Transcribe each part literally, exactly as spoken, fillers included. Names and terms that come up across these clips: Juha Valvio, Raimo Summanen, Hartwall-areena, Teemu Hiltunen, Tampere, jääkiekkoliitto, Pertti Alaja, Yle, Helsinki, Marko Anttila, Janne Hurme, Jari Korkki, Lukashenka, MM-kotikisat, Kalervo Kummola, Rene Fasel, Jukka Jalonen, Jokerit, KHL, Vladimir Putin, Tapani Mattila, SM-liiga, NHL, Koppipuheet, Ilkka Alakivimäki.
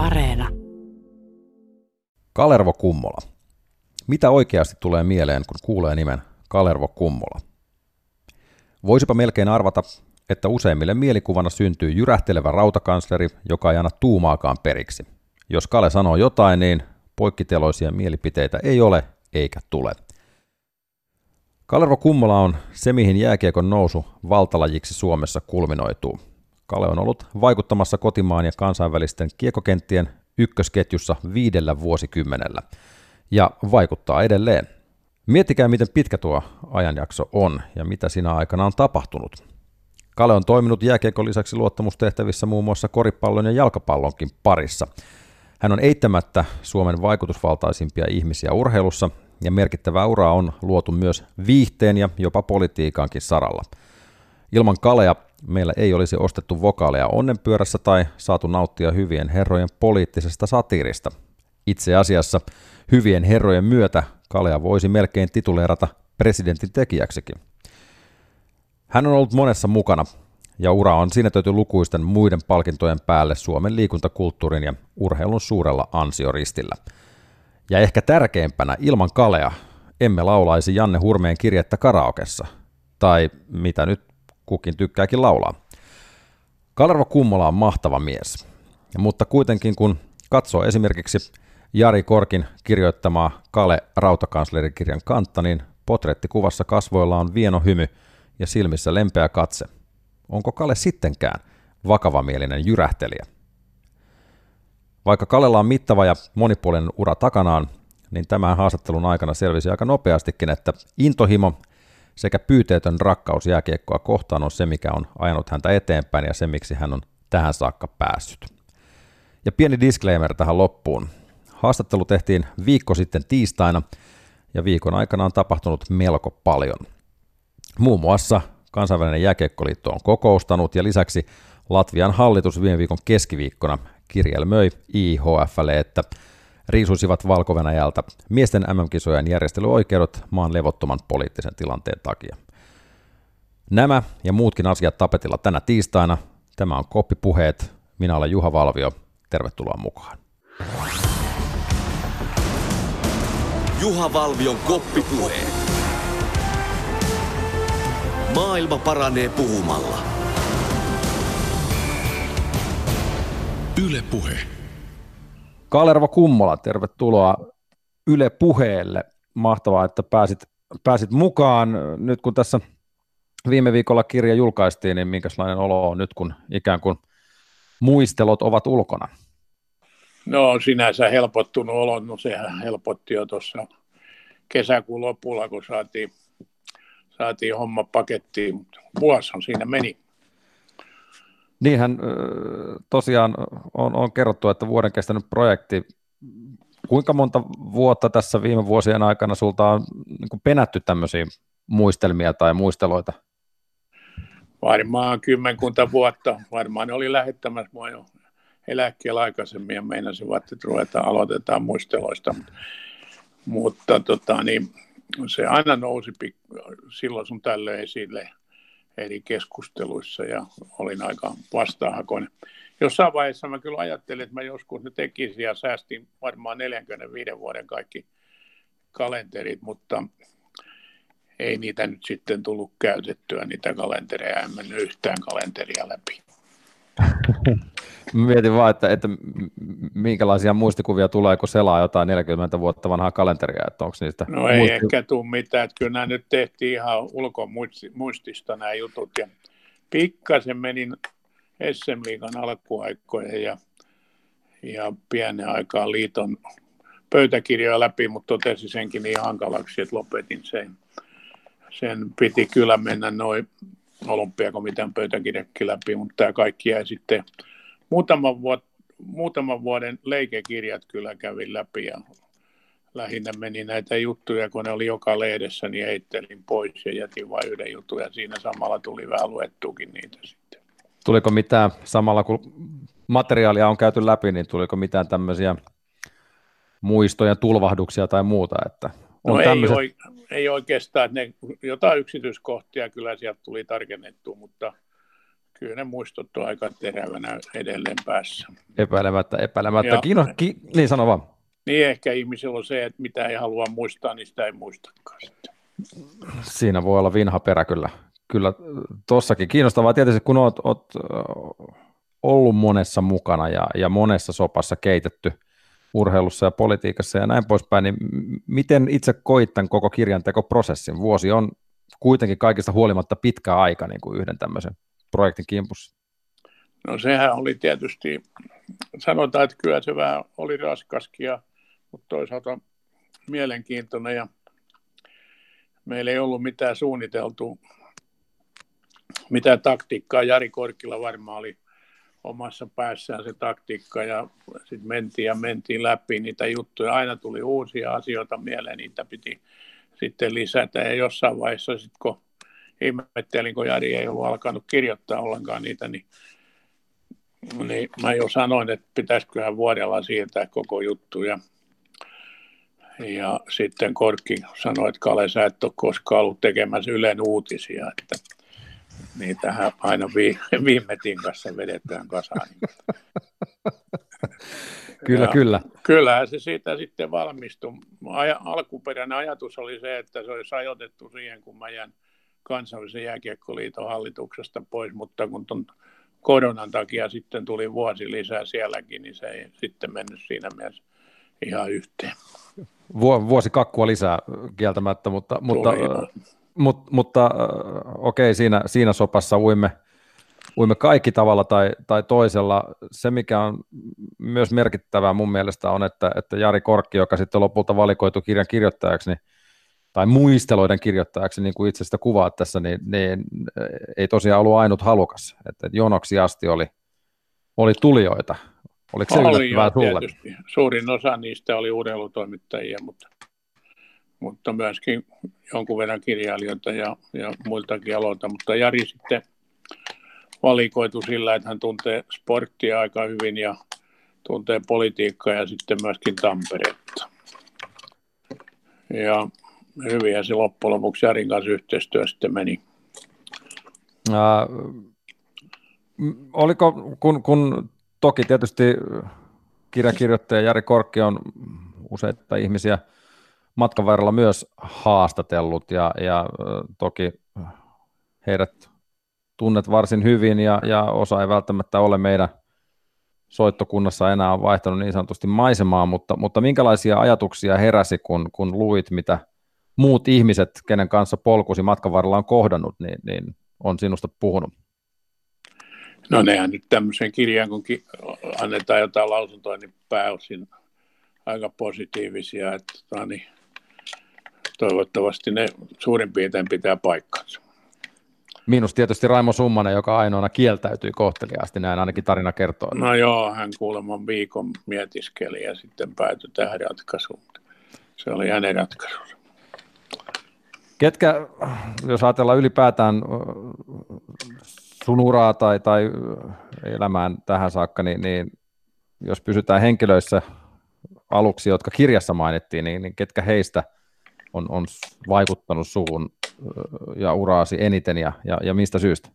Hartwall-areena. Kalervo Kummola. Mitä oikeasti tulee mieleen, kun kuulee nimen Kalervo Kummola? Voisipa melkein arvata, että useimmille mielikuvana syntyy jyrähtelevä rautakansleri, joka ei anna tuumaakaan periksi. Jos Kale sanoo jotain, niin poikkiteloisia mielipiteitä ei ole eikä tule. Kalervo Kummola on se, mihin jääkiekon nousu valtalajiksi Suomessa kulminoituu. Kale on ollut vaikuttamassa kotimaan ja kansainvälisten kiekkokenttien ykkösketjussa viidellä vuosikymmenellä ja vaikuttaa edelleen. Miettikää, miten pitkä tuo ajanjakso on ja mitä siinä aikana on tapahtunut. Kale on toiminut jääkiekon lisäksi luottamustehtävissä muun muassa koripallon ja jalkapallonkin parissa. Hän on eittämättä Suomen vaikutusvaltaisimpia ihmisiä urheilussa ja merkittävää uraa on luotu myös viihteen ja jopa politiikankin saralla. Ilman Kalea meillä ei olisi ostettu vokaaleja onnenpyörässä tai saatu nauttia hyvien herrojen poliittisesta satiirista. Itse asiassa hyvien herrojen myötä Kalea voisi melkein tituleerata presidentin tekijäksikin. Hän on ollut monessa mukana ja ura on sinetöity lukuisten muiden palkintojen päälle Suomen liikuntakulttuurin ja urheilun suurella ansioristillä. Ja ehkä tärkeimpänä, ilman Kalea emme laulaisi Janne Hurmeen kirjettä karaokessa, tai mitä nyt kukin tykkääkin laulaa. Kalervo Kummola on mahtava mies, mutta kuitenkin kun katsoo esimerkiksi Jari Korkin kirjoittamaa Kale rautakanslerikirjan kantta, niin potrettikuvassa kasvoilla on vieno hymy ja silmissä lempeä katse. Onko Kale sittenkään vakavamielinen jyrähtelijä? Vaikka Kalella on mittava ja monipuolinen ura takanaan, niin tämän haastattelun aikana selvisi aika nopeastikin, että intohimo sekä pyyteetön rakkaus jääkiekkoa kohtaan on se, mikä on ajanut häntä eteenpäin ja se, miksi hän on tähän saakka päässyt. Ja pieni disclaimer tähän loppuun. Haastattelu tehtiin viikko sitten tiistaina ja viikon aikana on tapahtunut melko paljon. Muun muassa kansainvälinen jääkiekkoliitto on kokoustanut ja lisäksi Latvian hallitus viime viikon keskiviikkona kirjelmöi I H F:lle, että riisuisivat Valko-Venäjältä miesten M M-kisojen järjestelyoikeudet maan levottoman poliittisen tilanteen takia. Nämä ja muutkin asiat tapetilla tänä tiistaina. Tämä on Koppipuheet. Minä olen Juha Valvio. Tervetuloa mukaan. Juha Valvion Koppipuheet. Maailma paranee puhumalla. Yle Puhe. Kalervo Kummola, tervetuloa Yle Puheelle. Mahtavaa, että pääsit, pääsit mukaan. Nyt kun tässä viime viikolla kirja julkaistiin, niin minkälainen olo on nyt, kun ikään kuin muistelot ovat ulkona? No on sinänsä helpottunut olo. No sehän helpotti jo tuossa kesäkuun lopulla, kun saatiin, saatiin homma pakettiin, mutta vuosihan siinä meni. Niinhän tosiaan on, on kerrottu, että vuoden kestänyt projekti. Kuinka monta vuotta tässä viime vuosien aikana sulta on niin kuin penätty tämmöisiä muistelmia tai muisteloita? Varmaan kymmenkunta vuotta. Varmaan ne oli lähettämässä mua jo eläkkeellä aikaisemmin ja meinasivat, että ruvetaan, aloitetaan muisteloista. Mutta tota, niin, se aina nousi silloin sun tällöin esille eri keskusteluissa ja olin aika vastaahakoinen. Jossain vaiheessa mä kyllä ajattelin, että mä joskus ne tekisin ja säästin varmaan neljänkymmenenviiden vuoden kaikki kalenterit, mutta ei niitä nyt sitten tullut käytettyä, niitä kalentereja, en mennyt yhtään kalenteria läpi. Mietin vaan, että, että minkälaisia muistikuvia tulee, kun selaa jotain neljäkymmentä vuotta vanhaa kalenteria, että onko niistä... No ei muisti... ehkä tule mitään, että kyllä nämä nyt tehtiin ihan ulkomuistista nämä jutut ja pikkasen menin S M-liigan alkuaikoihin ja, ja pienen aikaan liiton pöytäkirjoja läpi, mutta totesin senkin niin hankalaksi, että lopetin sen. Sen piti kyllä mennä noin olympiakomitean pöytäkirjakin läpi, mutta tämä kaikki jäi sitten muutaman, vuot- muutaman vuoden leikekirjat kyllä kävin läpi ja lähinnä meni näitä juttuja, kun ne oli joka lehdessä, niin heittelin pois ja jätin vain yhden jutun ja siinä samalla tuli vähän luettuukin niitä sitten. Tuliko mitään, samalla kun materiaalia on käyty läpi, niin tuliko mitään tämmöisiä muistoja, tulvahduksia tai muuta, että... No ei, tämmöset... oike- ei oikeastaan, ne, jotain yksityiskohtia kyllä sieltä tuli tarkennettua, mutta Kyllä ne muistot on aika terävänä edelleen päässä. Epäilemättä, epäilemättä. Kiino, ki... Niin sano vaan. Niin ehkä ihmisellä on se, että mitä ei halua muistaa, niin sitä ei muistakaan sitten. Siinä voi olla vinha perä kyllä. Kyllä tossakin. Kiinnostavaa tietysti, kun oot, oot ollut monessa mukana ja, ja monessa sopassa keitetty urheilussa ja politiikassa ja näin poispäin, niin miten itse koit tämän koko kirjantekoprosessin? Vuosi on kuitenkin kaikista huolimatta pitkä aika niin kuin yhden tämmöisen projektin kimpussa. No sehän oli tietysti, sanotaan, että kyllä se vähän oli raskaskin, ja, mutta toisaalta mielenkiintoinen ja meillä ei ollut mitään suunniteltu, mitään taktiikkaa. Jari Korkilla varmaan oli omassa päässään se taktiikka ja sitten mentiin ja mentiin läpi niitä juttuja. Aina tuli uusia asioita mieleen, niitä piti sitten lisätä ja jossain vaiheessa sitten kun ihmettelin, kun Jari ei ollut alkanut kirjoittaa ollenkaan niitä, niin, niin mä jo sanoin, että pitäisiköhän vuodella siirtää koko juttu. Ja, ja sitten Korkki sanoi, että Kale, sä et ole koskaan ollut tekemässä Ylen uutisia, että niitähän aina viimetin kanssa vedetään kasaan. Kyllä, ja kyllä. Kyllähän se siitä sitten valmistui. Alkuperäinen ajatus oli se, että se olisi ajoitettu siihen, kun mä jään Kansainvälisen jääkiekkoliiton hallituksesta pois, mutta kun ton koronan takia sitten tuli vuosi lisää sielläkin, niin se ei sitten mennyt siinä mielessä ihan yhteen. Vuosi kakkua lisää kieltämättä, mutta... mutta... Mut, mutta okei, siinä, siinä sopassa uimme, uimme kaikki tavalla tai, tai toisella. Se, mikä on myös merkittävää mun mielestä on, että, että Jari Korkki, joka sitten lopulta valikoitu kirjan kirjoittajaksi, niin, tai muisteloiden kirjoittajaksi, niin kuin itse sitä kuvaat tässä, niin, niin ei tosiaan ollut ainut halukas. Että jonoksi asti oli, oli tulijoita. Oliko se yllättävää sulle? Suurin osa niistä oli urheilutoimittajia, mutta... mutta myöskin jonkun verran kirjailijoita ja, ja muiltakin aloilta. Mutta Jari sitten valikoitu sillä, että hän tuntee sporttia aika hyvin ja tuntee politiikkaa ja sitten myöskin Tamperetta. Ja hyvinhän se loppujen lopuksi Jarin kanssa yhteistyö sitten meni. Ää, oliko, kun, kun toki tietysti kirjakirjoittaja Jari Korkki on useita ihmisiä matkan varrella myös haastatellut ja, ja toki heidät tunnet varsin hyvin ja, ja osa ei välttämättä ole meidän soittokunnassa enää on vaihtanut niin sanotusti maisemaa, mutta, mutta minkälaisia ajatuksia heräsi, kun, kun luit, mitä muut ihmiset, kenen kanssa polkusi matkan varrella on kohdannut, niin, niin on sinusta puhunut? No nehän nyt tämmöiseen kirjaan, kun annetaan jotain lausuntoa, niin pääosin aika positiivisia, että no niin, toivottavasti ne suurin piirtein pitää paikkansa. Miinus tietysti Raimo Summanen, joka ainoana kieltäytyi kohteliaasti, näin ainakin tarina kertoo. No joo, hän kuuleman viikon mietiskeli ja sitten päätyi tähän ratkaisuun. Se oli hänen ratkaisunsa. Ketkä, jos ajatellaan ylipäätään sun uraa tai, tai elämään tähän saakka, niin, niin jos pysytään henkilöissä aluksi, jotka kirjassa mainittiin, niin ketkä heistä on, on vaikuttanut suhun ja uraasi eniten ja, ja, ja mistä syystä?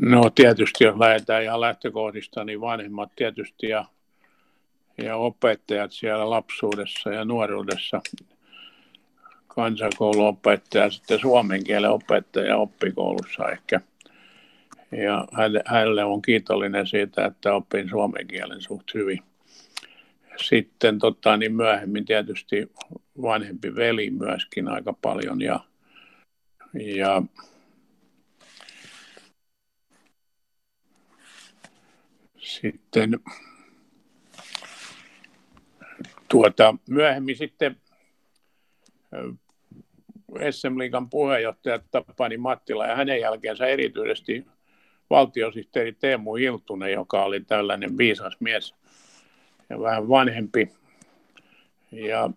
No tietysti, jos lähdetään ihan lähtökohdista, niin vanhemmat tietysti ja, ja opettajat siellä lapsuudessa ja nuoruudessa. Kansakouluopettaja, sitten suomen kielen opettaja oppikoulussa ehkä. Ja hänelle on kiitollinen siitä, että opin suomen kielen suht hyvin. Sitten tota, niin myöhemmin tietysti vanhempi veli myöskin aika paljon ja, ja sitten tuota, myöhemmin sitten S M-liigan puheenjohtaja Tapani Mattila ja hänen jälkeensä erityisesti valtiosihteeri Teemu Hiltunen, joka oli tällainen viisas mies ja vähän vanhempi, ja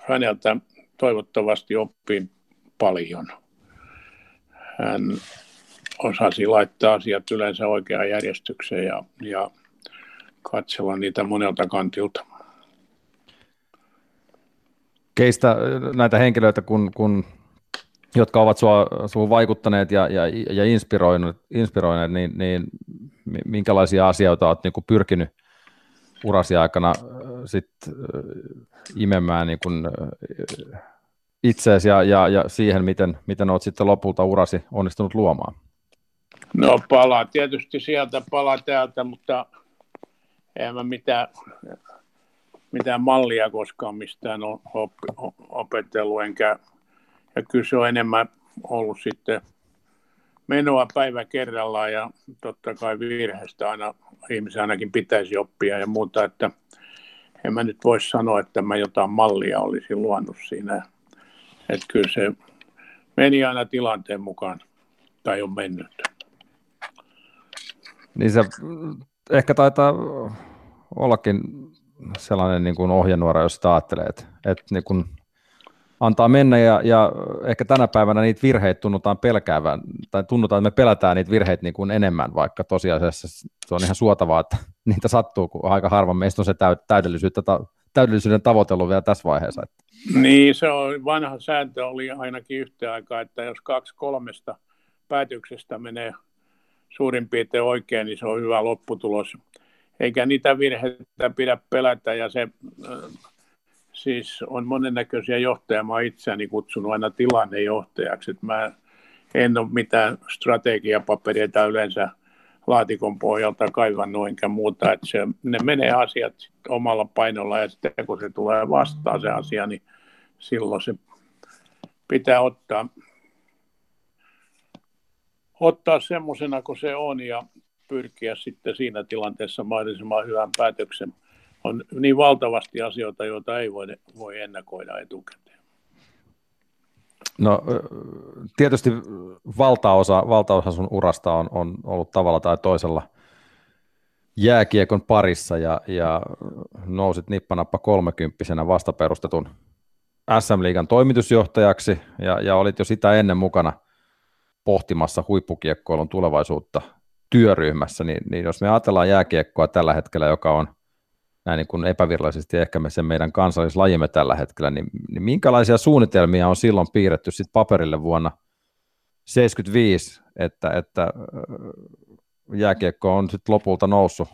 häneltä toivottavasti oppii paljon. Hän osasi laittaa asiat yleensä oikeaan järjestykseen ja, ja katsella niitä monelta kantilta. Keistä näitä henkilöitä, kun, kun jotka ovat sua, sua vaikuttaneet ja, ja, ja inspiroineet, inspiroineet niin, niin minkälaisia asioita olet niin kuin pyrkinyt urasi aikana sit imemään niin kuin itseäsi ja, ja, ja siihen, miten, miten olet sitten lopulta urasi onnistunut luomaan? No palaa tietysti sieltä, palaa täältä, mutta en mä mitään, mitään mallia koskaan mistään on opetellut, enkä, ja kyllä se on enemmän ollut sitten menoa päivä kerrallaan, ja totta kai virheestä aina, ihmisen ainakin pitäisi oppia ja muuta, että en mä nyt voi sanoa, että mä jotain mallia olisin luonut siinä, että kyllä se meni aina tilanteen mukaan, tai on mennyt. Niin se ehkä taitaa ollakin sellainen niin kuin ohjenuora, jos sitä ajattelee, että, että niin kuin antaa mennä ja, ja ehkä tänä päivänä niitä virheitä tunnutaan pelkäävän, tai tunnutaan, että me pelätään niitä virheitä niin kuin enemmän, vaikka tosiasiassa se on ihan suotavaa, että niitä sattuu, kun aika harva meistä on se täydellisyyttä, täydellisyyden tavoitellut vielä tässä vaiheessa. Niin, se on, vanha sääntö oli ainakin yhtä aikaa, että jos kaksi kolmesta päätöksestä menee suurin piirtein oikein, niin se on hyvä lopputulos. Eikä niitä virheitä pidä pelätä, ja se siis on monennäköisiä johtajia. Mä oon itseäni kutsunut aina tilannejohtajaksi. Et mä en ole mitään strategiapapereita yleensä laatikon pohjalta kaivannut enkä muuta. Et se, ne menee asiat omalla painolla, ja sitten kun se tulee vastaan se asia, niin silloin se pitää ottaa, ottaa semmoisena kuin se on ja pyrkiä sitten siinä tilanteessa mahdollisimman hyvän päätöksen. On niin valtavasti asioita, joita ei voi, voi ennakoida etukäteen. No tietysti valtaosa, valtaosa sun urasta on, on ollut tavalla tai toisella jääkiekon parissa ja, ja nousit nippanappa kolmekymppisenä vastaperustetun S M-liigan toimitusjohtajaksi ja, ja olit jo sitä ennen mukana pohtimassa huippukiekkoilun tulevaisuutta työryhmässä, niin, niin jos me ajatellaan jääkiekkoa tällä hetkellä, joka on näin niin kuin epävirallisesti ehkä me sen meidän kansallislajimme tällä hetkellä, niin, niin minkälaisia suunnitelmia on silloin piirretty sit paperille vuonna seitsemänkymmentäviisi, että, että jääkiekko on sitten lopulta noussut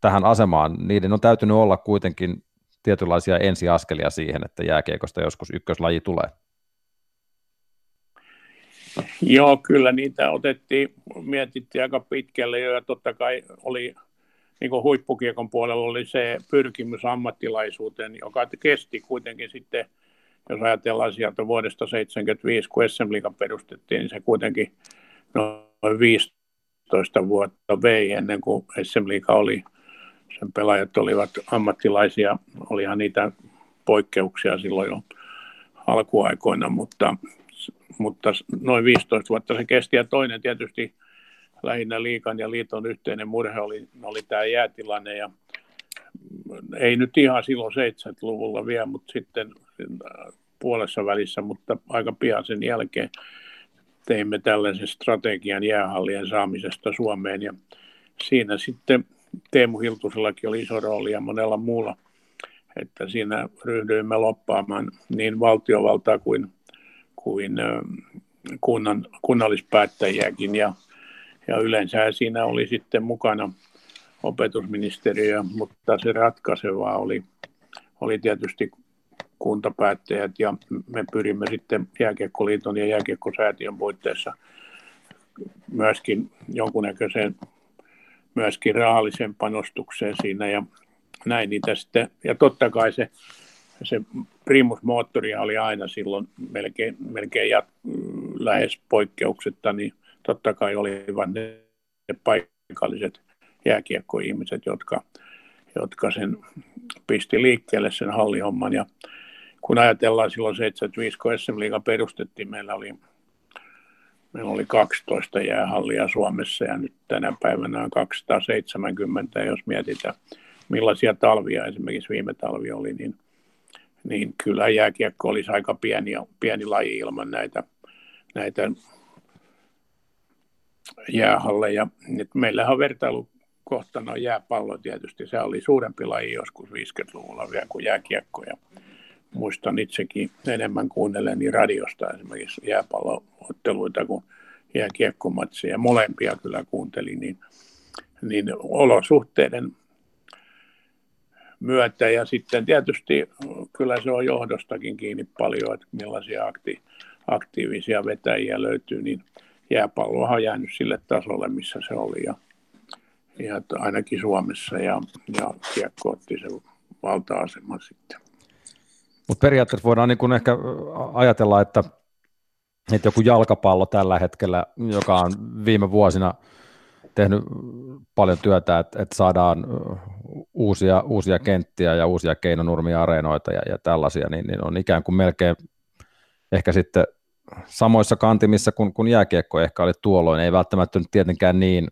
tähän asemaan. Niiden on täytynyt olla kuitenkin tietynlaisia ensiaskelia siihen, että jääkiekosta joskus ykköslaji tulee. Joo, kyllä niitä otettiin, mietittiin aika pitkälle jo, ja totta kai oli niin kuin huippukiekon puolella oli se pyrkimys ammattilaisuuteen, joka kesti kuitenkin sitten, jos ajatellaan sieltä vuodesta seitsemänkymmentäviisi, kun S M-liiga perustettiin, niin se kuitenkin noin viisitoista vuotta vei ennen kuin S M-liiga oli, sen pelaajat olivat ammattilaisia, olihan niitä poikkeuksia silloin jo alkuaikoina, mutta mutta noin viisitoista vuotta se kesti, ja toinen tietysti lähinnä liigan ja liiton yhteinen murhe oli, oli tämä jäätilanne, ja ei nyt ihan silloin seitsemänkymmentäluvulla vielä, mutta sitten puolessa välissä, mutta aika pian sen jälkeen teimme tällaisen strategian jäähallien saamisesta Suomeen, ja siinä sitten Teemu Hiltusellakin oli iso rooli ja monella muulla, että siinä ryhdyimme loppaamaan niin valtiovaltaa kuin kuin kunnan, kunnallispäättäjiäkin ja, ja yleensä siinä oli sitten mukana opetusministeriö, mutta se ratkaisevaa oli, oli tietysti kuntapäättäjät ja me pyrimme sitten Jääkiekkoliiton ja Jääkiekkosäätiön puitteissa myöskin jonkunnäköiseen myöskin rahalliseen panostukseen siinä ja näin niitä sitten ja totta kai se Se primusmoottori oli aina silloin melkein, melkein jat, lähes poikkeuksetta, niin totta kai olivat ne paikalliset jääkiekkoihmiset, jotka, jotka sen pisti liikkeelle sen hallihomman. Ja kun ajatellaan silloin seitsemänkymmentäviisi, kun S M-liiga perustettiin, meillä oli, meillä oli kaksitoista jäähallia Suomessa ja nyt tänä päivänä on kaksisataaseitsemänkymmentä, jos mietitään millaisia talvia esimerkiksi viime talvi oli, niin niin kyllä jääkiekko olisi aika pieni, pieni laji ilman näitä, näitä jäähalleja. Nyt meillähän on vertailukohtana jääpallo tietysti. Se oli suurempi laji joskus viisikymmentäluvulla vielä kuin jääkiekko. Ja muistan itsekin enemmän kuunnelleni radiosta esimerkiksi jääpallootteluita kuin jääkiekkomatseja. Molempia kyllä kuuntelin, niin, niin olosuhteiden myötä. Ja sitten tietysti kyllä se on johdostakin kiinni paljon, että millaisia akti, aktiivisia vetäjiä löytyy, niin jääpallohan on jäänyt sille tasolle, missä se oli ja, ja ainakin Suomessa ja, ja kiekko otti sen valta-aseman sitten. Mutta periaatteessa voidaan niin kun ehkä ajatella, että, että joku jalkapallo tällä hetkellä, joka on viime vuosina tehnyt paljon työtä, että, että saadaan uusia, uusia kenttiä ja uusia keinonurmia, areenoita ja, ja tällaisia, niin, niin on ikään kuin melkein ehkä sitten samoissa kantimissa, kun, kun jääkiekko ehkä oli tuolloin. Ei välttämättä nyt tietenkään niin,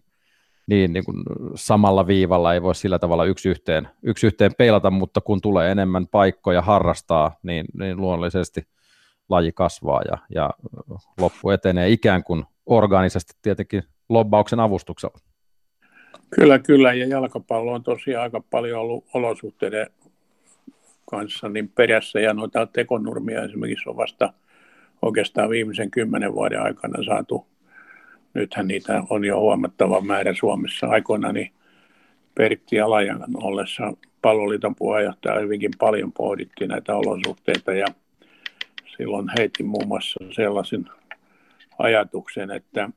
niin, niin kuin samalla viivalla, ei voi sillä tavalla yksi yhteen, yksi yhteen peilata, mutta kun tulee enemmän paikkoja harrastaa, niin, niin luonnollisesti laji kasvaa ja, ja loppu etenee ikään kuin orgaanisesti tietenkin lobbauksen avustuksella. Kyllä, kyllä. Ja jalkapallo on tosiaan aika paljon ollut olosuhteiden kanssa niin perässä ja noita tekonurmia esimerkiksi on vasta oikeastaan viimeisen kymmenen vuoden aikana saatu. Nythän niitä on jo huomattava määrä Suomessa aikoina, niin Pertti Alajan ollessa palloliiton puheenjohtaja hyvinkin paljon pohdittiin näitä olosuhteita ja silloin heitin muun muassa sellaisen ajatuksen, että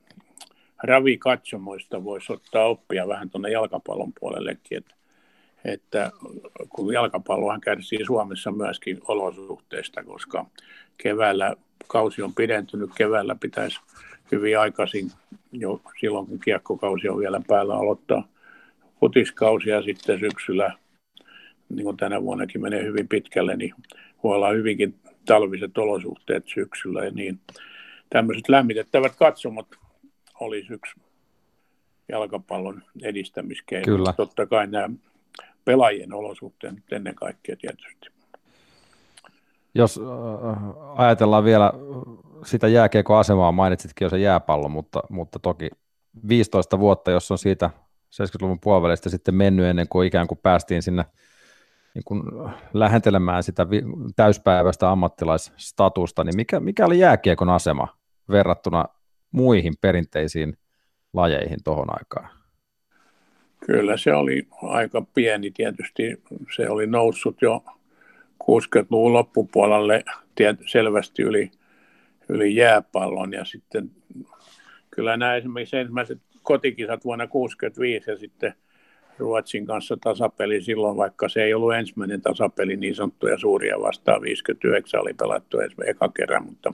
ravikatsomoista voisi ottaa oppia vähän tuonne jalkapallon puolellekin, että, että kun jalkapallohan kärsii Suomessa myöskin olosuhteista, koska keväällä kausi on pidentynyt, keväällä pitäisi hyvin aikaisin jo silloin, kun kiekkokausi on vielä päällä, aloittaa futiskausi ja sitten syksyllä, niin kuin tänä vuonnakin menee hyvin pitkälle, niin voi olla hyvinkin talviset olosuhteet syksyllä ja niin. Tämmöiset lämmitettävät katsomot olisi yksi jalkapallon edistämiskeino. Kyllä. Totta kai nämä pelaajien olosuhteet ennen kaikkea tietysti. Jos ajatellaan vielä sitä jääkiekon asemaa, mainitsitkin jo se jääpallo, mutta, mutta toki viisitoista vuotta, jos on siitä seitsemänkymmentäluvun puolivälistä sitten mennyt ennen kuin ikään kuin päästiin sinne niin kuin lähentelemään sitä täyspäiväistä ammattilaisstatusta, niin mikä, mikä oli jääkiekon asema verrattuna muihin perinteisiin lajeihin tuohon aikaan? Kyllä se oli aika pieni tietysti. Se oli noussut jo kuusikymmentäluvun loppupuolelle selvästi yli, yli jääpallon ja sitten kyllä nämä esimerkiksi ensimmäiset kotikisat vuonna tuhatyhdeksänsataakuusikymmentäviisi ja sitten Ruotsin kanssa tasapeli silloin, vaikka se ei ollut ensimmäinen tasapeli niin sanottuja suuria vastaan, viisikymmentäyhdeksän oli pelattu ensimmäinen eka kerran, mutta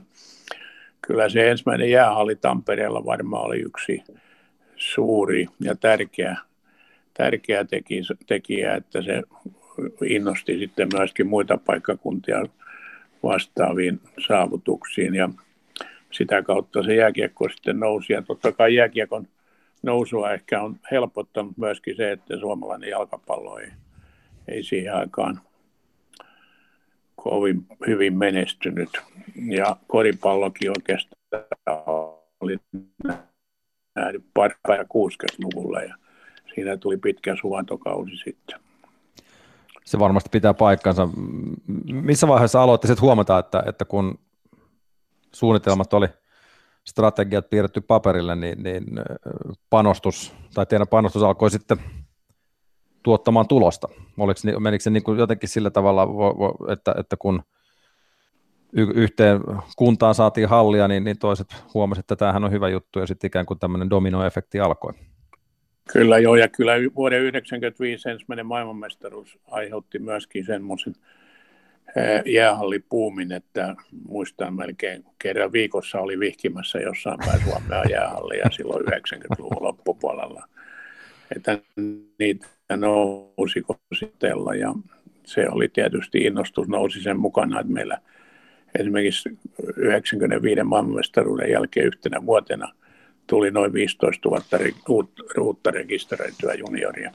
kyllä se ensimmäinen jäähalli Tampereella varmaan oli yksi suuri ja tärkeä, tärkeä tekijä, että se innosti sitten myöskin muita paikkakuntia vastaaviin saavutuksiin ja sitä kautta se jääkiekko sitten nousi ja totta kai jääkiekon nousua ehkä on helpottanut myöskin se, että suomalainen jalkapallo ei, ei siihen aikaan kovin hyvin menestynyt ja koripallokin oikeastaan oli nähnyt parhailla kuusikymmentäluvulla ja siinä tuli pitkä suontokausi sitten. Se varmasti pitää paikkansa. Missä vaiheessa aloittaisit huomata, että, että kun suunnitelmat oli, strategiat piirretty paperille, niin, niin panostus, tai teidän panostus alkoi sitten tuottamaan tulosta? Oliko, menikö se niin kuin jotenkin sillä tavalla, että, että kun yhteen kuntaan saatiin hallia, niin, niin toiset huomasivat, että tämähän on hyvä juttu, ja sitten ikään kuin tämmöinen dominoefekti alkoi? Kyllä joo, ja kyllä vuoden yhdeksänkymmentäviisi ensimmäinen maailmanmestaruus aiheutti myöskin semmoisen jäähallipuumin, että muistan melkein kerran viikossa oli vihkimässä jossain päin Suomea jäähallia silloin yhdeksänkymmentäluvun loppupuolella. Että niitä nousi kositella ja se oli tietysti innostus nousi sen mukana, että meillä esimerkiksi yhdeksänkymmentäviisi maailmanmestaruuden jälkeen yhtenä vuotena tuli noin viisitoistatuhatta uutta rekisteröityä junioria.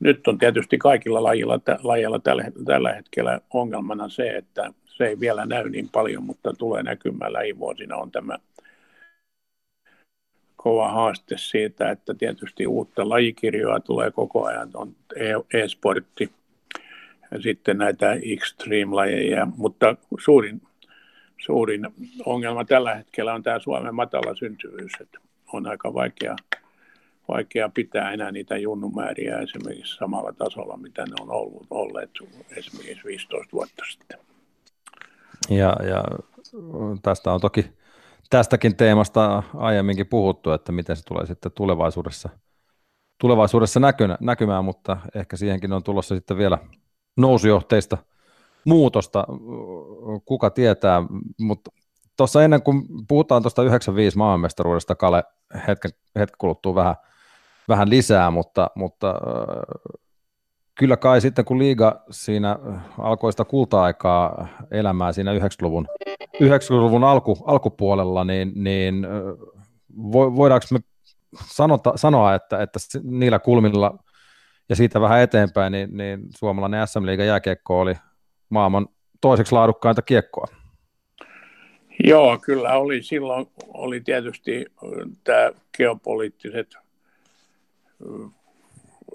Nyt on tietysti kaikilla lajilla, lajilla tällä hetkellä ongelmana se, että se ei vielä näy niin paljon, mutta tulee näkymään lähivuosina on tämä kova haaste siitä, että tietysti uutta lajikirjoa tulee koko ajan, on e-sportti, ja sitten näitä extreme-lajeja, mutta suurin, suurin ongelma tällä hetkellä on tämä Suomen matala syntyvyys, että on aika vaikea, vaikea pitää enää niitä junnumääriä esimerkiksi samalla tasolla, mitä ne on ollut, olleet esimerkiksi viisitoista vuotta sitten. Ja, ja tästä on toki tästäkin teemasta aiemminkin puhuttu, että miten se tulee sitten tulevaisuudessa, tulevaisuudessa näkynä, näkymään, mutta ehkä siihenkin on tulossa sitten vielä nousujohteista muutosta, kuka tietää, mutta tuossa ennen kuin puhutaan tuosta yhdeksänkymmentäviisi maailmanmestaruudesta, Kale, hetken, hetken kuluttua vähän, vähän lisää, mutta, mutta kyllä kai sitten kun liiga siinä alkoi sitä kulta-aikaa elämää siinä yhdeksänkymmentäluvun, yhdeksänkymmentäluvun alku, alkupuolella, niin, niin voidaanko me sanota, sanoa, että, että niillä kulmilla ja siitä vähän eteenpäin, niin, niin suomalainen S M-liiga jääkiekko oli maailman toiseksi laadukkainta kiekkoa. Joo, kyllä oli. Silloin oli tietysti tämä geopoliittiset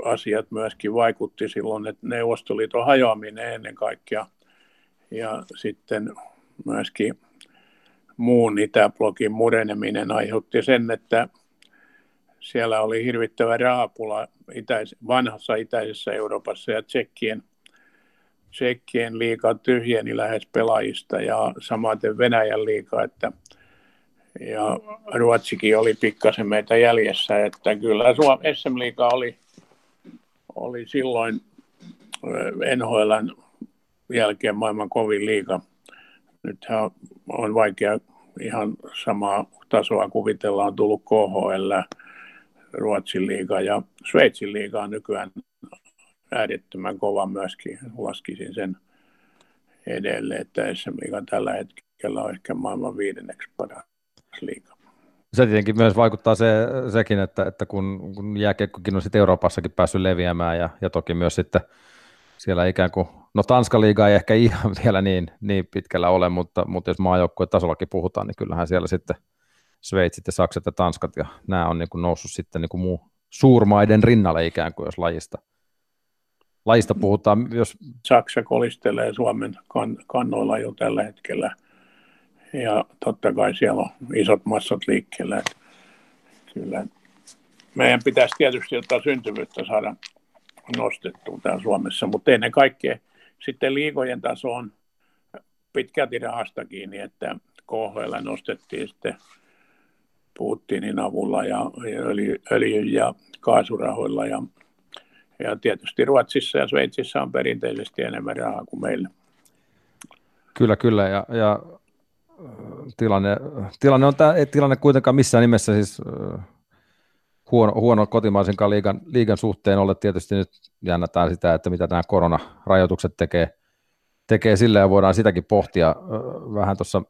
asiat myöskin vaikutti silloin, että Neuvostoliiton hajoaminen ennen kaikkea ja sitten myöskin muun itäblogin mureneminen aiheutti sen, että siellä oli hirvittävä rahapula itäis- vanhassa itäisessä Euroopassa ja tsekkien Tsekkien liiga tyhjeni lähes pelaajista ja samaten Venäjän liiga, että ja Ruotsikin oli pikkasen meitä jäljessä, että kyllä Suomen S M-liiga oli, oli silloin N H L:n jälkeen maailman kovin liiga. Nythän on vaikea ihan samaa tasoa kuvitella, on tullut K H L, Ruotsin liiga ja Sveitsin liiga nykyään äärettömän kova myöskin, laskisin sen edelle, että S M-liiga tällä hetkellä on ehkä maailman viidenneksi paras liiga. Se tietenkin myös vaikuttaa se, sekin, että, että kun, kun jääkiekkokin on sitten Euroopassakin päässyt leviämään ja, ja toki myös sitten siellä ikään kuin, no Tanskan liiga ei ehkä ihan vielä niin, niin pitkällä ole, mutta, mutta jos maajoukkueen tasollakin puhutaan, niin kyllähän siellä sitten Sveitsit ja Saksat ja Tanskat ja nämä on niin kuin noussut sitten niin kuin muu suurmaiden rinnalle ikään kuin jos lajista. Lajista puhutaan, jos... Saksa kolistelee Suomen kan- kannoilla jo tällä hetkellä, ja totta kai siellä on isot massat liikkeellä. Että kyllä meidän pitäisi tietysti jotain syntyvyyttä saada nostettua täällä Suomessa, mutta ennen kaikkea sitten liigojen taso on pitkälti rahasta kiinni, että K H L nostettiin sitten Putinin avulla ja öljyn ja kaasurahoilla ja Ja tietysti Ruotsissa ja Sveitsissä on perinteisesti enemmän rahaa kuin meillä. Kyllä, kyllä. Ja, ja tilanne, tilanne on tämä, ei tilanne kuitenkaan missään nimessä siis äh, huono, huono kotimaisenkaan liigan, liigan suhteen ole. Tietysti nyt jännätään sitä, että mitä nämä koronarajoitukset tekee, tekee sillä ja voidaan sitäkin pohtia äh, vähän tuossa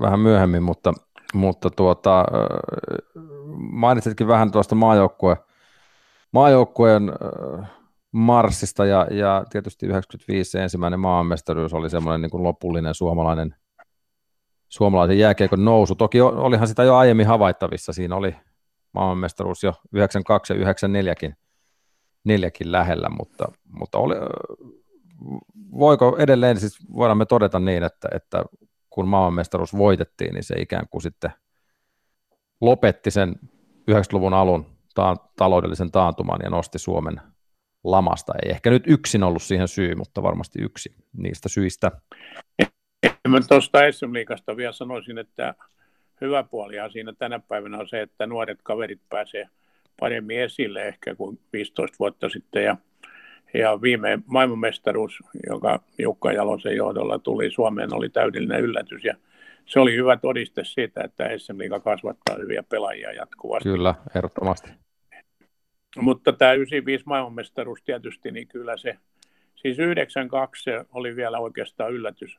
vähän myöhemmin, mutta, mutta tuota, äh, mainitsitkin vähän tuosta maajoukkueen maajoukkueen marssista ja, ja tietysti yhdeksänkymmentäviisi ensimmäinen maailmanmestaruus oli semmoinen niin kuin lopullinen suomalainen, suomalaisen jääkiekon nousu. Toki olihan sitä jo aiemmin havaittavissa. Siinä oli maailmanmestaruus jo yhdeksänkymmentäkaksi ja yhdeksänkymmentäneljäkin neljäkin lähellä, mutta, mutta oli, voiko edelleen, siis voidaan me todeta niin, että, että kun maailmanmestaruus voitettiin, niin se ikään kuin sitten lopetti sen yhdeksänkymmentäluvun alun taloudellisen taantuman ja nosti Suomen lamasta. Ei ehkä nyt yksin ollut siihen syy, mutta varmasti yksi niistä syistä. Mä tuosta S M-liigasta vielä sanoisin, että hyvä puolihan siinä tänä päivänä on se, että nuoret kaverit pääsee paremmin esille ehkä kuin viisitoista vuotta sitten. Ja, ja viime maailmanmestaruus, joka Jukka Jalosen johdolla tuli Suomeen, oli täydellinen yllätys. Ja se oli hyvä todiste siitä, että S M-liiga kasvattaa hyviä pelaajia jatkuvasti. Kyllä, ehdottomasti. Mutta tämä yhdeksänkymmentäviisi maailmanmestaruus tietysti, niin kyllä se, siis yhdeksänkymmentäkaksi oli vielä oikeastaan yllätys.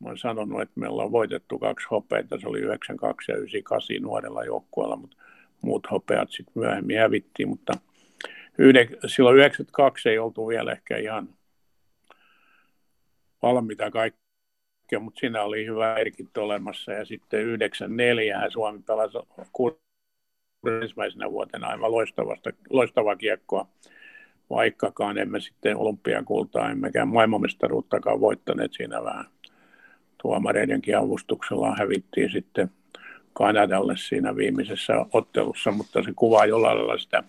Mä oon sanonut, että meillä on voitettu kaksi hopeita, se oli yhdeksänkymmentäkaksi ja yhdeksänkymmentäkahdeksan nuorella joukkueella, mutta muut hopeat sitten myöhemmin hävittiin, mutta silloin yhdeksänkymmentäkaksi ei oltu vielä ehkä ihan valmiita kaikki. Mutta siinä oli hyvä merkit olemassa. Ja sitten yhdeksänkymmentäneljä Suomi pelasi ensimmäisenä vuotena aivan loistavaa kiekkoa. vaikkakaan emme sitten olympiakultaa, emmekään maailmanmestaruuttakaan voittaneet siinä vähän. Tuomareidenkin avustuksella hävittiin sitten Kanadalle siinä viimeisessä ottelussa, mutta se kuvaa jollain lailla sitä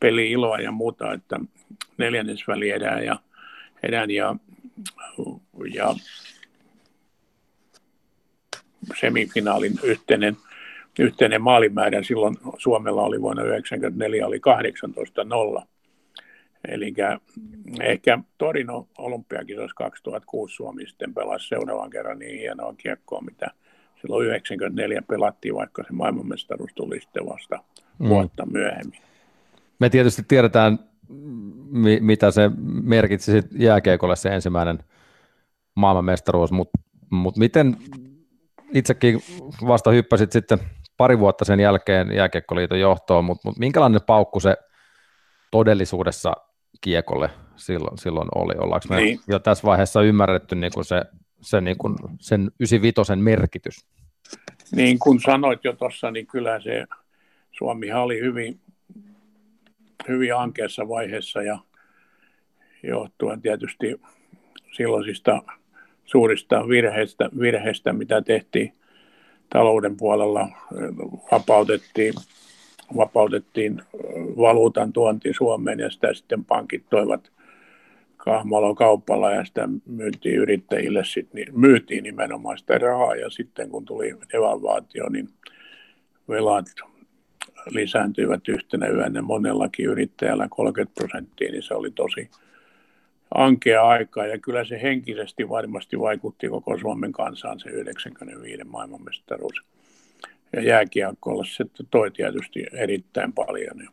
peli-iloa ja muuta, että neljännesväli edän ja, edän ja, ja semifinaalin yhteinen, yhteinen maalimäärä silloin Suomella oli vuonna yhdeksänkymmentäneljä oli kahdeksantoista nolla. Eli ehkä Torino olympiakisoissa kaksituhattakuusi Suomi sitten pelasi seuraavan kerran niin hienoa kiekkoa, mitä silloin yhdeksänkymmentäneljä pelattiin, vaikka se maailmanmestaruus tuli sitten vasta vuotta mm. myöhemmin. Me tietysti tiedetään, mitä se merkitsi jääkiekolle se ensimmäinen maailmanmestaruus, mutta, mutta miten itsekin vasta hyppäsit sitten pari vuotta sen jälkeen jääkiekkoliiton johtoon, mutta, mutta minkälainen paukku se todellisuudessa kiekolle silloin, silloin oli? Ollaanko me niin jo tässä vaiheessa ymmärretty niin kuin se, se niin kuin sen yhdeksänkymmentäviisi merkitys? Niin kuin sanoit jo tuossa, niin kyllä se Suomihan oli hyvin, hyvin ankeassa vaiheessa ja johtuen tietysti silloisista suurista virheistä, virheistä mitä tehtiin talouden puolella, vapautettiin vapautettiin valuutan tuonti Suomeen ja sitä sitten pankit toivat kahmalon kaupalla ja sitä myytiin yrittäjille, sitten myytiin nimenomaan sitä rahaa ja sitten kun tuli devalvaatio, niin velat lisääntyivät yhtenä yönä monellakin yrittäjällä kolmekymmentä prosenttia, niin se oli tosi ankea aikaa ja kyllä se henkisesti varmasti vaikutti koko Suomen kansaan se yhdeksänkymmentäviisi maailmanmestaruus. Ja jääkiekkoilla se toi tietysti erittäin paljon. Ja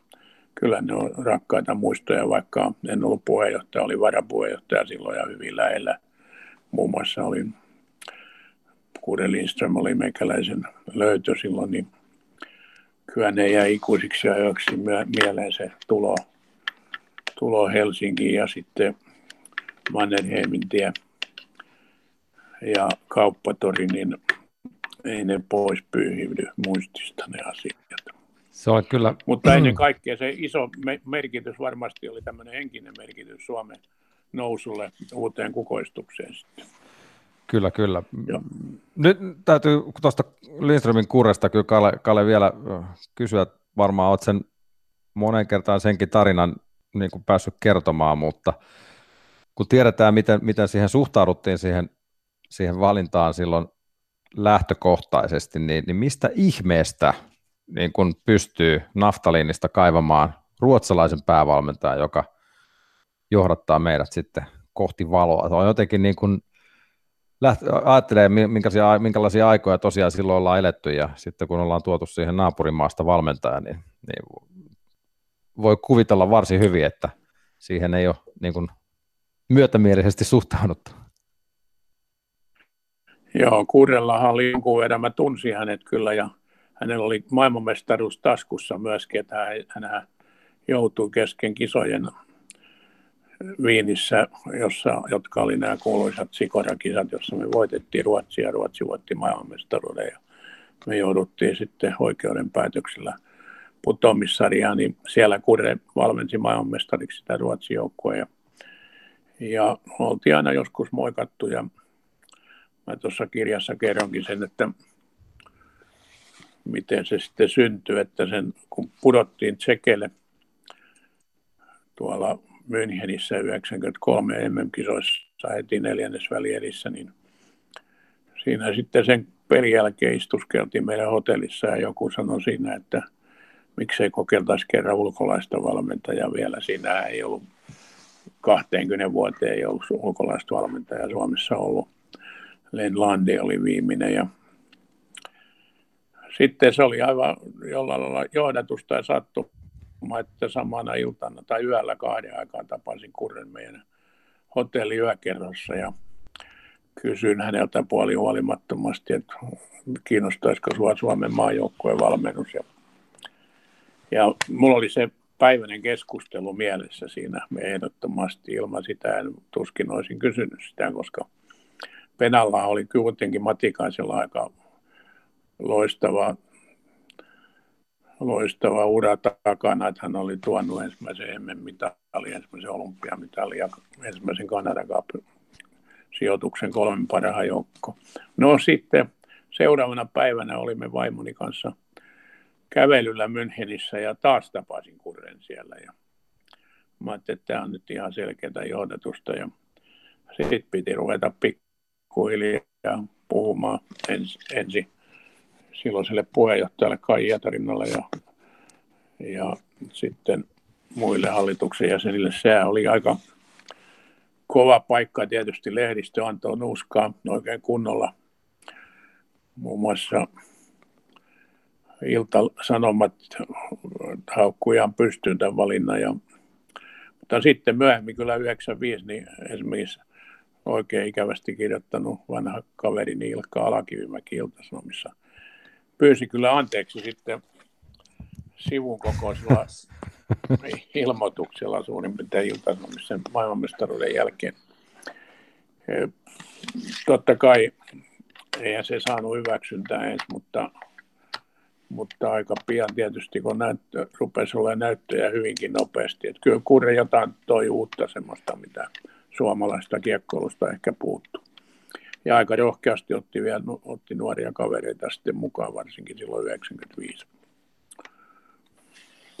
kyllä ne on rakkaita muistoja, vaikka en ollut puheenjohtaja, olin varapuheenjohtaja silloin ja hyvin lähellä. Muun muassa olin, Kuuden Lindström oli meikäläisen löytö silloin, niin kyllä ne jäi ikuisiksi ajoiksi mieleen se tulo, tulo Helsinkiin ja sitten Mannerheimin tie ja Kauppatori, niin ei ne pois pyyhivdy muistista ne asiat. Se on kyllä. Mutta ennen kaikkea se iso me- merkitys varmasti oli tämmöinen henkinen merkitys Suomen nousulle uuteen kukoistukseen sitten. Kyllä, kyllä. Joo. Nyt täytyy tuosta Lindströmin kurresta kyllä Kalle, Kalle vielä kysyä, että varmaan olet sen monen kertaan senkin tarinan niin kuin päässyt kertomaan, mutta kun tiedetään, miten, miten siihen suhtauduttiin siihen, siihen valintaan silloin lähtökohtaisesti, niin, niin mistä ihmeestä niin kun pystyy naftaliinista kaivamaan ruotsalaisen päävalmentajan, joka johdattaa meidät sitten kohti valoa. Se on jotenkin niin kuin, ajattelee minkälaisia, minkälaisia aikoja tosiaan silloin ollaan eletty ja sitten kun ollaan tuotu siihen naapurimaasta valmentaja, niin, niin voi kuvitella varsin hyvin, että siihen ei ole niin kun myötämielisesti suhtauduttu. Joo, Kuudellahan oli jonkun verran, mä tunsin hänet kyllä ja hänellä oli maailmanmestaruus taskussa myöskin, että hän joutui kesken kisojen Viinissä, jossa, jotka oli nämä kuuluisat Sikora-kisat, jossa me voitettiin Ruotsia ja Ruotsi voitti maailmanmestaruuden ja me jouduttiin sitten oikeudenpäätöksellä putoamissarjaan, niin siellä Kurre valmensi maailmanmestariksi sitä Ruotsin joukkoa ja, ja oltiin aina joskus moikattu ja mä tuossa kirjassa kerronkin sen, että miten se sitten syntyi, että sen, kun pudottiin Tsekelle tuolla Münchenissä yhdeksänkymmentäkolme M M-kisoissa heti neljännesvälierissä, niin siinä sitten sen pelin jälkeen istuskeltiin meidän hotellissa ja joku sanoi siinä, että miksei kokeiltaisi kerran ulkolaista valmentajaa vielä. Siinä ei ollut kaksikymmentä vuoteen ei ollut ulkolaista valmentajaa Suomessa ollut. Len Landi oli viimeinen ja sitten se oli aivan jollain lailla johdatusta ja sattumaa, että samana iltana tai yöllä kahden aikaan tapasin Kurren meidän hotelli yökerrossa ja kysyin häneltä puoli huolimattomasti, että kiinnostaisiko sinua Suomen maajoukkueen valmennus. Ja, ja mulla oli se päiväinen keskustelu mielessä siinä me ehdottomasti, ilman sitä en tuskin olisin kysynyt sitä, koska Penalla oli kuitenkin Matikaisella aika loistava loistava ura takana, että hän oli tuonut ensimmäisen M M-mitalin, ensimmäisen olympiamitalin ja ensimmäisen Canada Cup-sijoituksen kolmen parhaan joukkoon. No sitten seuraavana päivänä olimme vaimoni kanssa kävelyllä Münchenissä ja taas tapasin Kurren siellä. Ja mä ajattelin, että tämä on nyt ihan selkeää johdatusta ja sitten piti ruveta pikkuhiljaa puhumaan ensin. Ensi. silloiselle puheenjohtajalle Kai Jatarinnalle ja, ja sitten muille hallituksen jäsenille. Se oli aika kova paikka. Tietysti lehdistö antoi nuuskaa oikein kunnolla. Muun muassa Ilta-Sanomat haukkuihan pystyyn tämän valinnan. Ja, mutta sitten myöhemmin kyllä yhdeksänkymmentäviisi niin esimerkiksi oikein ikävästi kirjoittanut vanha kaverini Ilkka Alakivimäki Ilta-Sanomissa pyysi kyllä anteeksi sitten sivun kokoisella ilmoituksella suurin piirtein Ilta-Sanomissa maailmanmestaruuden jälkeen. Totta kai eihän se saanut hyväksyntää edes, mutta, mutta aika pian tietysti, kun näyttö, rupesi olemaan näyttöjä hyvinkin nopeasti. Että kyllä Kurre jotain toi uutta semmoista, mitä suomalaista kiekkoilusta ehkä puuttuu. Ja aika rohkeasti otti, vielä, otti nuoria kavereita sitten mukaan, varsinkin silloin yhdeksänkymmentäviisi.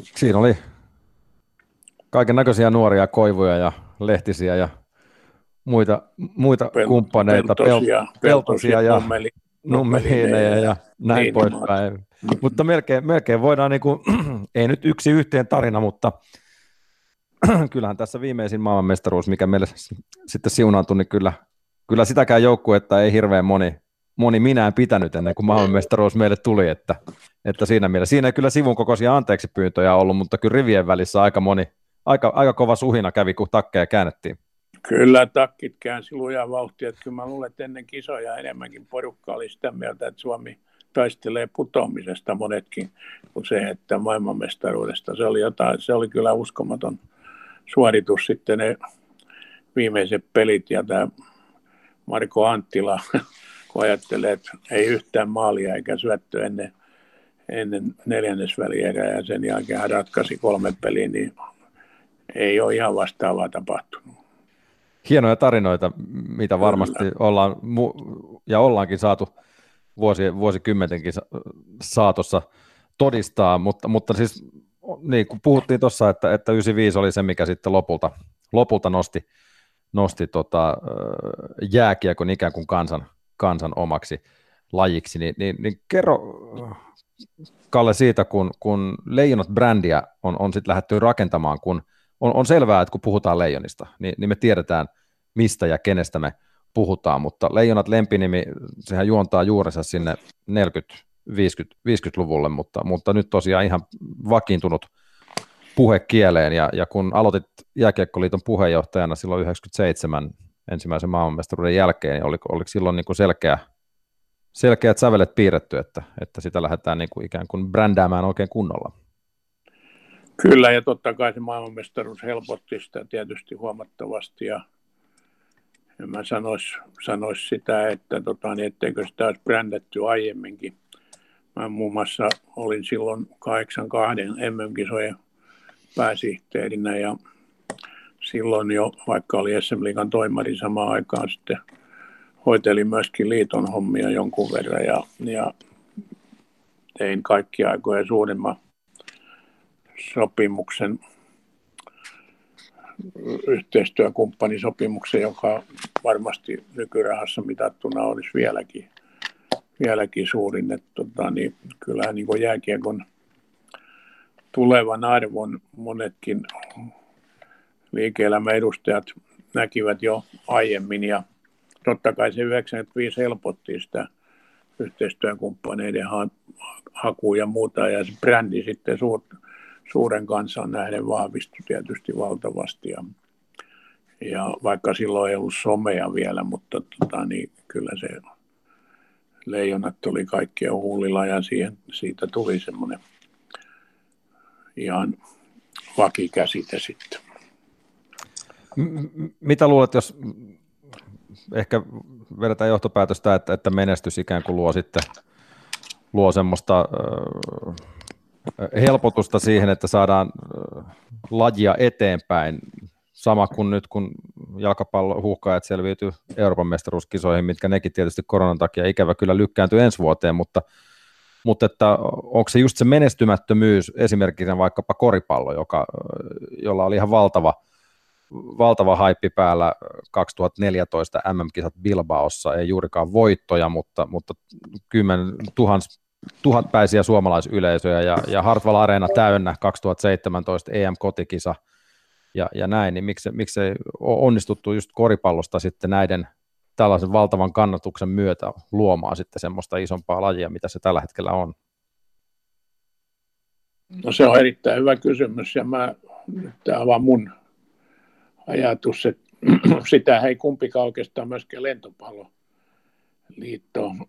Siinä oli kaiken näköisiä nuoria koivuja ja lehtisiä ja muita, muita Pel- kumppaneita, peltosia, peltosia, peltosia ja nummeli, nummeliinejä ja näin niin poispäin. Mm-hmm. Mutta melkein, melkein voidaan, niin kuin, ei nyt yksi yhteen tarina, mutta kyllähän tässä viimeisin maailmanmestaruus, mikä meille sitten siunaantui, niin kyllä Kyllä sitäkään joukkuetta ei hirveän moni, moni minä en pitänyt ennen kuin maailmanmestaruus meille tuli, että, että siinä mielessä. Siinä ei kyllä sivun kokoisia anteeksi pyyntöjä ollut, mutta kyllä rivien välissä aika moni, aika, aika kova suhina kävi, kun takkeja käännettiin. Kyllä takkit käänsi lujaa vauhtia, että kyllä mä luulen, että ennen kisoja enemmänkin porukka oli sitä mieltä, että Suomi taistelee putoamisesta monetkin kuin se, että maailmanmestaruudesta. Se oli, jotain, se oli kyllä uskomaton suoritus sitten ne viimeiset pelit ja tämä Marko Anttila, kun ajattelee, että ei yhtään maalia eikä syöttöä ennen, ennen neljännesvälierää ja sen jälkeen hän ratkaisi kolme peliä, niin ei ole ihan vastaavaa tapahtunut. Hienoja tarinoita, mitä varmasti ollaan ja ollaankin saatu vuosi, vuosikymmentenkin saatossa todistaa, mutta, mutta siis niin kuin puhuttiin tuossa, että, että yhdeksänkymmentäviisi oli se, mikä sitten lopulta, lopulta nosti. nosti tota, jääkiekon ikään kuin kansan, kansan omaksi lajiksi, niin, niin, niin kerro Kalle siitä, kun, kun Leijonat-brändiä on, on sitten lähdetty rakentamaan, kun on, on selvää, että kun puhutaan Leijonista, niin, niin me tiedetään, mistä ja kenestä me puhutaan, mutta Leijonat-lempinimi, sehän juontaa juurensa sinne neljäkymmentä-viisikymmentäluvulle, mutta, mutta nyt tosiaan ihan vakiintunut puhe kieleen, ja, ja kun aloitit Jääkiekkoliiton puheenjohtajana silloin yhdeksänkymmentäseitsemän ensimmäisen maailmanmestaruuden jälkeen, niin oliko, oliko silloin niin kuin selkeä, selkeät sävelet piirretty, että, että sitä lähdetään niin kuin ikään kuin brändäämään oikein kunnolla? Kyllä, ja totta kai se maailmanmestaruus helpotti sitä tietysti huomattavasti, ja en mä sanoisi sanois sitä, että tota, niin etteikö sitä olisi brändätty aiemminkin. Mä muun muassa olin silloin kahdeksankymmentäkaksi M M-kisojen pääsihteerinä ja silloin jo, vaikka oli S M-liigan toimari samaan aikaan, sitten hoiteli myöskin liiton hommia jonkun verran ja, ja tein kaikki aikojen suurimman sopimuksen, yhteistyökumppanisopimuksen, joka varmasti nykyrahassa mitattuna olisi vieläkin, vieläkin suurin. Että, tota, niin, kyllähän niin kuin jääkiekon tulevan arvon monetkin liike-elämän edustajat näkivät jo aiemmin ja totta kai se yhdeksänkymmentäviisi helpotti sitä yhteistyökumppaneiden ha- hakua ja muuta ja se brändi sitten suur- suuren kansan nähden vahvistui tietysti valtavasti ja, ja vaikka silloin ei ollut somea vielä, mutta tota, niin kyllä se Leijonat tuli kaikkien huulilla ja siihen, siitä tuli semmoinen ihan vakikäsite sitten. M- mitä luulet, jos ehkä vedetään johtopäätöstä, että, että menestys ikään kuin luo sitten, luo semmoista äh, helpotusta siihen, että saadaan lajia eteenpäin. Sama kuin nyt, kun jalkapallohuuhkaajat selviytyy Euroopan mestaruuskisoihin, mitkä nekin tietysti koronan takia ikävä kyllä lykkääntyy ensi vuoteen, mutta, mutta että onko se just se menestymättömyys, esimerkiksi vaikkapa koripallo, joka, jolla oli ihan valtava, valtava haippi päällä kaksituhattaneljätoista M M-kisat Bilbaossa, ei juurikaan voittoja, mutta, mutta kymmen tuhans tuhatpäisiä suomalaisyleisöjä ja, ja Hartwall-areena täynnä kaksituhattaseitsemäntoista E M-kotikisa ja, ja näin, niin miksi, miksi ei onnistuttu just koripallosta sitten näiden tällaisen valtavan kannatuksen myötä luomaan sitten semmoista isompaa lajia, mitä se tällä hetkellä on? No se on erittäin hyvä kysymys ja mä, tämä on vaan mun ajatus, että sitä ei kumpikaan oikeastaan myöskään lentopallo. Liitto on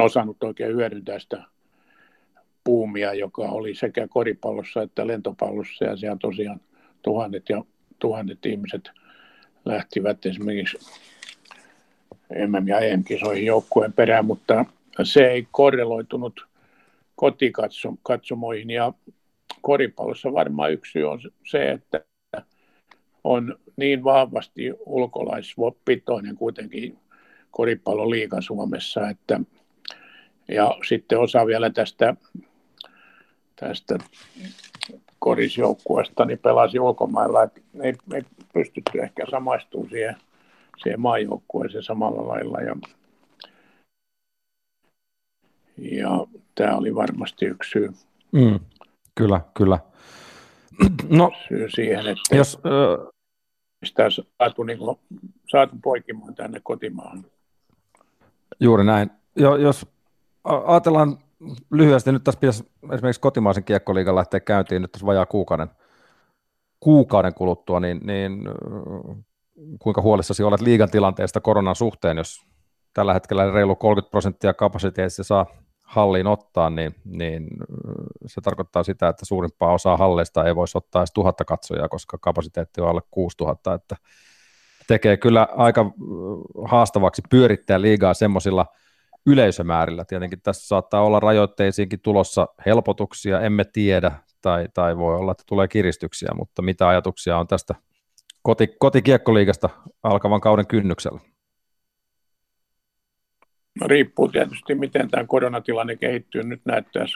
osannut oikein hyödyntää sitä buumia, joka oli sekä koripallossa että lentopallossa, ja siellä tosiaan tuhannet ja tuhannet ihmiset lähtivät esimerkiksi M M- ja E M-kisoihin joukkueen perään, mutta se ei korreloitunut kotikatsomoihin, ja koripallossa varmaan yksi syy on se, että on niin vahvasti ulkolaisvopitoinen kuitenkin koripalloliiga Suomessa, että ja sitten osa vielä tästä tästä korisjoukkueesta niin pelasi ulkomailla, että ei, ei pystytty ehkä samaistumaan siihen, siihen maajoukkueeseen samalla lailla ja ja tämä oli varmasti yksi syy. Mm, kyllä, kyllä. No, syy siihen, että jos äh... sitä on saatu, niin kuin, saatu poikimaan tänne kotimaahan. Juuri näin. Jo, jos ajatellaan lyhyesti, nyt tässä pitäisi esimerkiksi kotimaisen kiekkoliigan lähteä käyntiin nyt tässä vajaa kuukauden, kuukauden kuluttua, niin, niin kuinka huolissasi olet liigan tilanteesta koronan suhteen, jos tällä hetkellä reilu kolmekymmentä prosenttia kapasiteetista saa halliin ottaa, niin, niin se tarkoittaa sitä, että suurimpaa osaa halleista ei voisi ottaa edes tuhatta katsojaa, koska kapasiteetti on alle kuusituhatta, että tekee kyllä aika haastavaksi pyörittää liigaa semmoisilla yleisömäärillä. Tietenkin tässä saattaa olla rajoitteisiinkin tulossa helpotuksia, emme tiedä, tai, tai voi olla, että tulee kiristyksiä, mutta mitä ajatuksia on tästä koti, kotikiekkoliigasta alkavan kauden kynnyksellä? Riippuu tietysti, miten tämä koronatilanne kehittyy. Nyt näyttäisi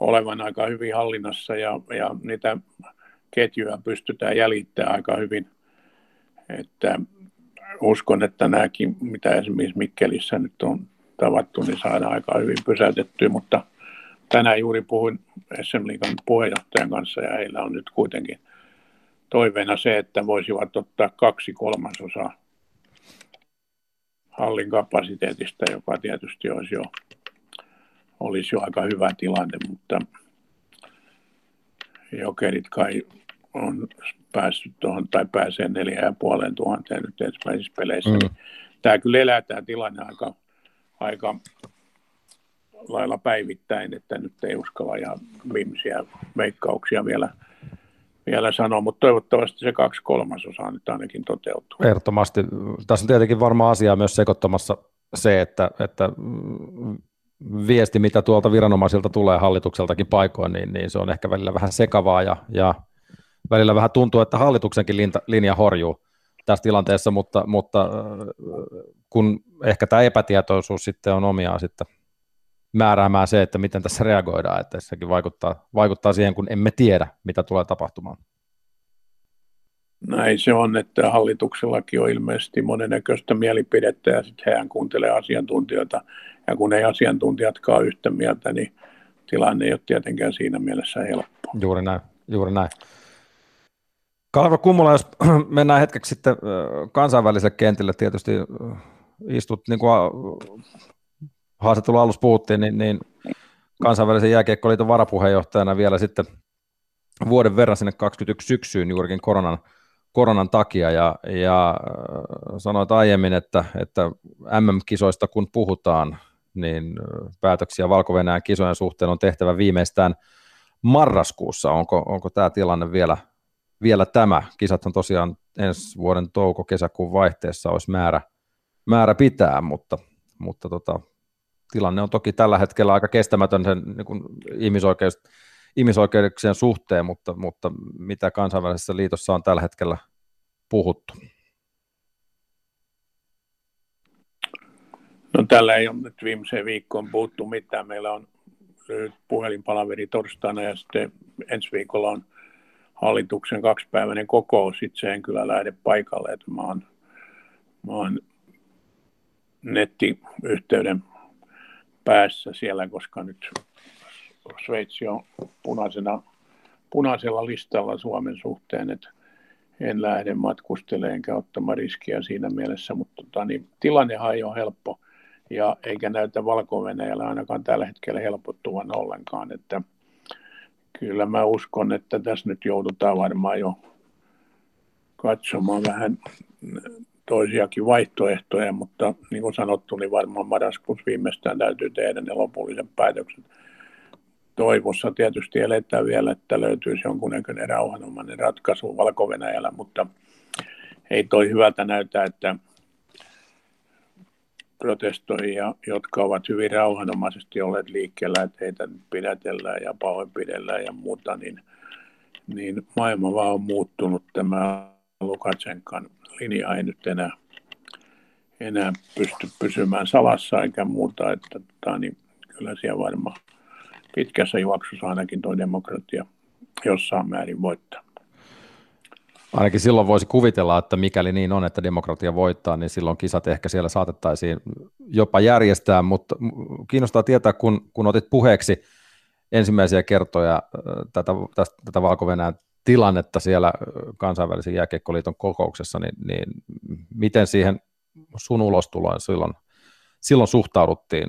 olevan aika hyvin hallinnassa ja, ja niitä ketjuja pystytään jäljittämään aika hyvin. Että uskon, että nämäkin, mitä esimerkiksi Mikkelissä nyt on tavattu, niin saadaan aika hyvin pysäytettyä. Mutta tänään juuri puhuin S M-liigan puheenjohtajan kanssa ja heillä on nyt kuitenkin toiveena se, että voisivat ottaa kaksi kolmasosaa hallin kapasiteetista, joka tietysti olisi jo, olisi jo aika hyvä tilanne, mutta Jokerit kai on päässyt tuohon tai pääsee neljä ja puoleen tuhanteen nyt ensimmäisissä peleissä. Mm. Tämä kyllä elää tämä tilanne aika, aika lailla päivittäin, että nyt ei uskalla ihan viimeisiä veikkauksia vielä, vielä sanoa, mutta toivottavasti se kaksi kolmasosaa nyt ainakin toteutuu. Ehdottomasti. Tässä on tietenkin varmaan asiaa myös sekoittamassa se, että, että viesti, mitä tuolta viranomaisilta tulee hallitukseltakin paikoin, niin, niin se on ehkä välillä vähän sekavaa ja, ja välillä vähän tuntuu, että hallituksenkin linja, linja horjuu tässä tilanteessa, mutta, mutta kun ehkä tämä epätietoisuus sitten on omiaan sitten määräämään se, että miten tässä reagoidaan, että sekin vaikuttaa, vaikuttaa siihen, kun emme tiedä, mitä tulee tapahtumaan. Näin se on, että hallituksellakin on ilmeisesti monennäköistä mielipidettä, ja sitten hehän kuuntelee asiantuntijoita, ja kun ei asiantuntijatkaan ole yhtä mieltä, niin tilanne ei ole tietenkään siinä mielessä helppo. Juuri näin, juuri näin. Kalervo Kummola, jos mennään hetkeksi sitten kansainväliselle kentille, tietysti istut niin kuin haastattelun alussa puhuttiin, niin, niin kansainvälisen jääkiekkoliiton varapuheenjohtajana vielä sitten vuoden verran sinne kaksikymmentäyksi syksyyn juurikin koronan, koronan takia, ja, ja sanoit aiemmin, että, että M M-kisoista kun puhutaan, niin päätöksiä Valko-Venäjän kisojen suhteen on tehtävä viimeistään marraskuussa. Onko, onko tämä tilanne vielä, vielä tämä? Kisathan tosiaan ensi vuoden touko-kesäkuun vaihteessa olisi määrä, määrä pitää, mutta, mutta tota, tilanne on toki tällä hetkellä aika kestämätön sen niin kuin ihmisoikeus, ihmisoikeuksien suhteen, mutta, mutta mitä kansainvälisessä liitossa on tällä hetkellä puhuttu? No tällä ei ole nyt viimeiseen viikkoon puhuttu mitään. Meillä on lyhyt puhelinpalaveri torstaina ja sitten ensi viikolla on hallituksen kaksipäiväinen kokous. Itse en kyllä lähde paikalle, että mä oon, mä oon nettiyhteyden päässä siellä, koska nyt Sveitsi on punaisena, punaisella listalla Suomen suhteen, että en lähde matkustelemaan enkä ottamaan riskiä siinä mielessä, mutta tota, niin, tilannehan ei ole helppo ja eikä näytä Valko-Venäjällä ainakaan tällä hetkellä helpottuvan ollenkaan, että kyllä mä uskon, että tässä nyt joudutaan varmaan jo katsomaan vähän toisiakin vaihtoehtoja, mutta niin kuin sanottu, niin varmaan marraskuussa viimeistään täytyy tehdä ne lopulliset päätökset. Toivossa tietysti eletään vielä, että löytyisi jonkunnäköinen rauhanomainen ratkaisu Valko-Venäjällä, mutta ei toi hyvältä näytä, että protestoijia, jotka ovat hyvin rauhanomaisesti olleet liikkeellä, että heitä nyt pidätellään ja pahoinpidellään ja muuta, niin, niin maailma vaan on muuttunut. Tämä Lukashenkan linja ei nyt enää, enää pysty pysymään salassa eikä muuta, että tota, niin kyllä siellä varmaan pitkässä juoksussa ainakin tuo demokratia jossain määrin voittaa. Ainakin silloin voisi kuvitella, että mikäli niin on, että demokratia voittaa, niin silloin kisat ehkä siellä saatettaisiin jopa järjestää, mutta kiinnostaa tietää, kun, kun otit puheeksi ensimmäisiä kertoja tätä, tästä, tätä Valko-Venäjän tilannetta siellä kansainvälisen jääkiekkoliiton kokouksessa, niin, niin miten siihen sun ulostuloon silloin, silloin suhtauduttiin?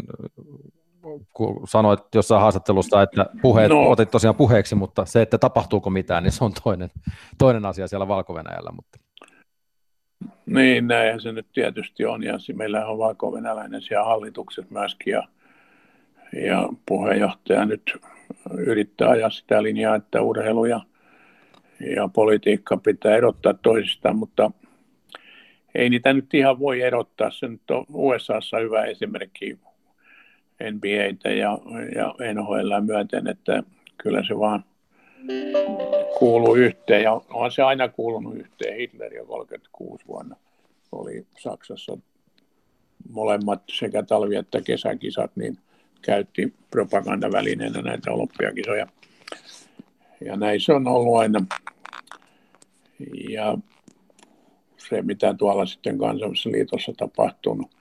Kun sanoit jossain haastattelusta, että puheet, no, otit tosiaan puheeksi, mutta se, että tapahtuuko mitään, niin se on toinen, toinen asia siellä Valko-Venäjällä. Mutta. Niin, näinhän se nyt tietysti on, ja meillä on valko-venäläinen siellä hallituksessa myöskin, ja, ja puheenjohtaja nyt yrittää ajaa sitä linjaa, että urheilu ja, ja politiikka pitää erottaa toisistaan, mutta ei niitä nyt ihan voi erottaa. Se nyt on U S A:ssa hyvä esimerkki N B A:tä ja, ja N H L myöten, että kyllä se vaan kuuluu yhteen, ja on se aina kuulunut yhteen. Hitler jo kolmekymmentäkuusi vuonna oli Saksassa molemmat sekä talvi- että kesäkisat, niin käytti propagandavälineenä näitä olympiakisoja. Ja näin se on ollut aina. Ja se, mitä tuolla sitten kansallisessa liitossa tapahtunut,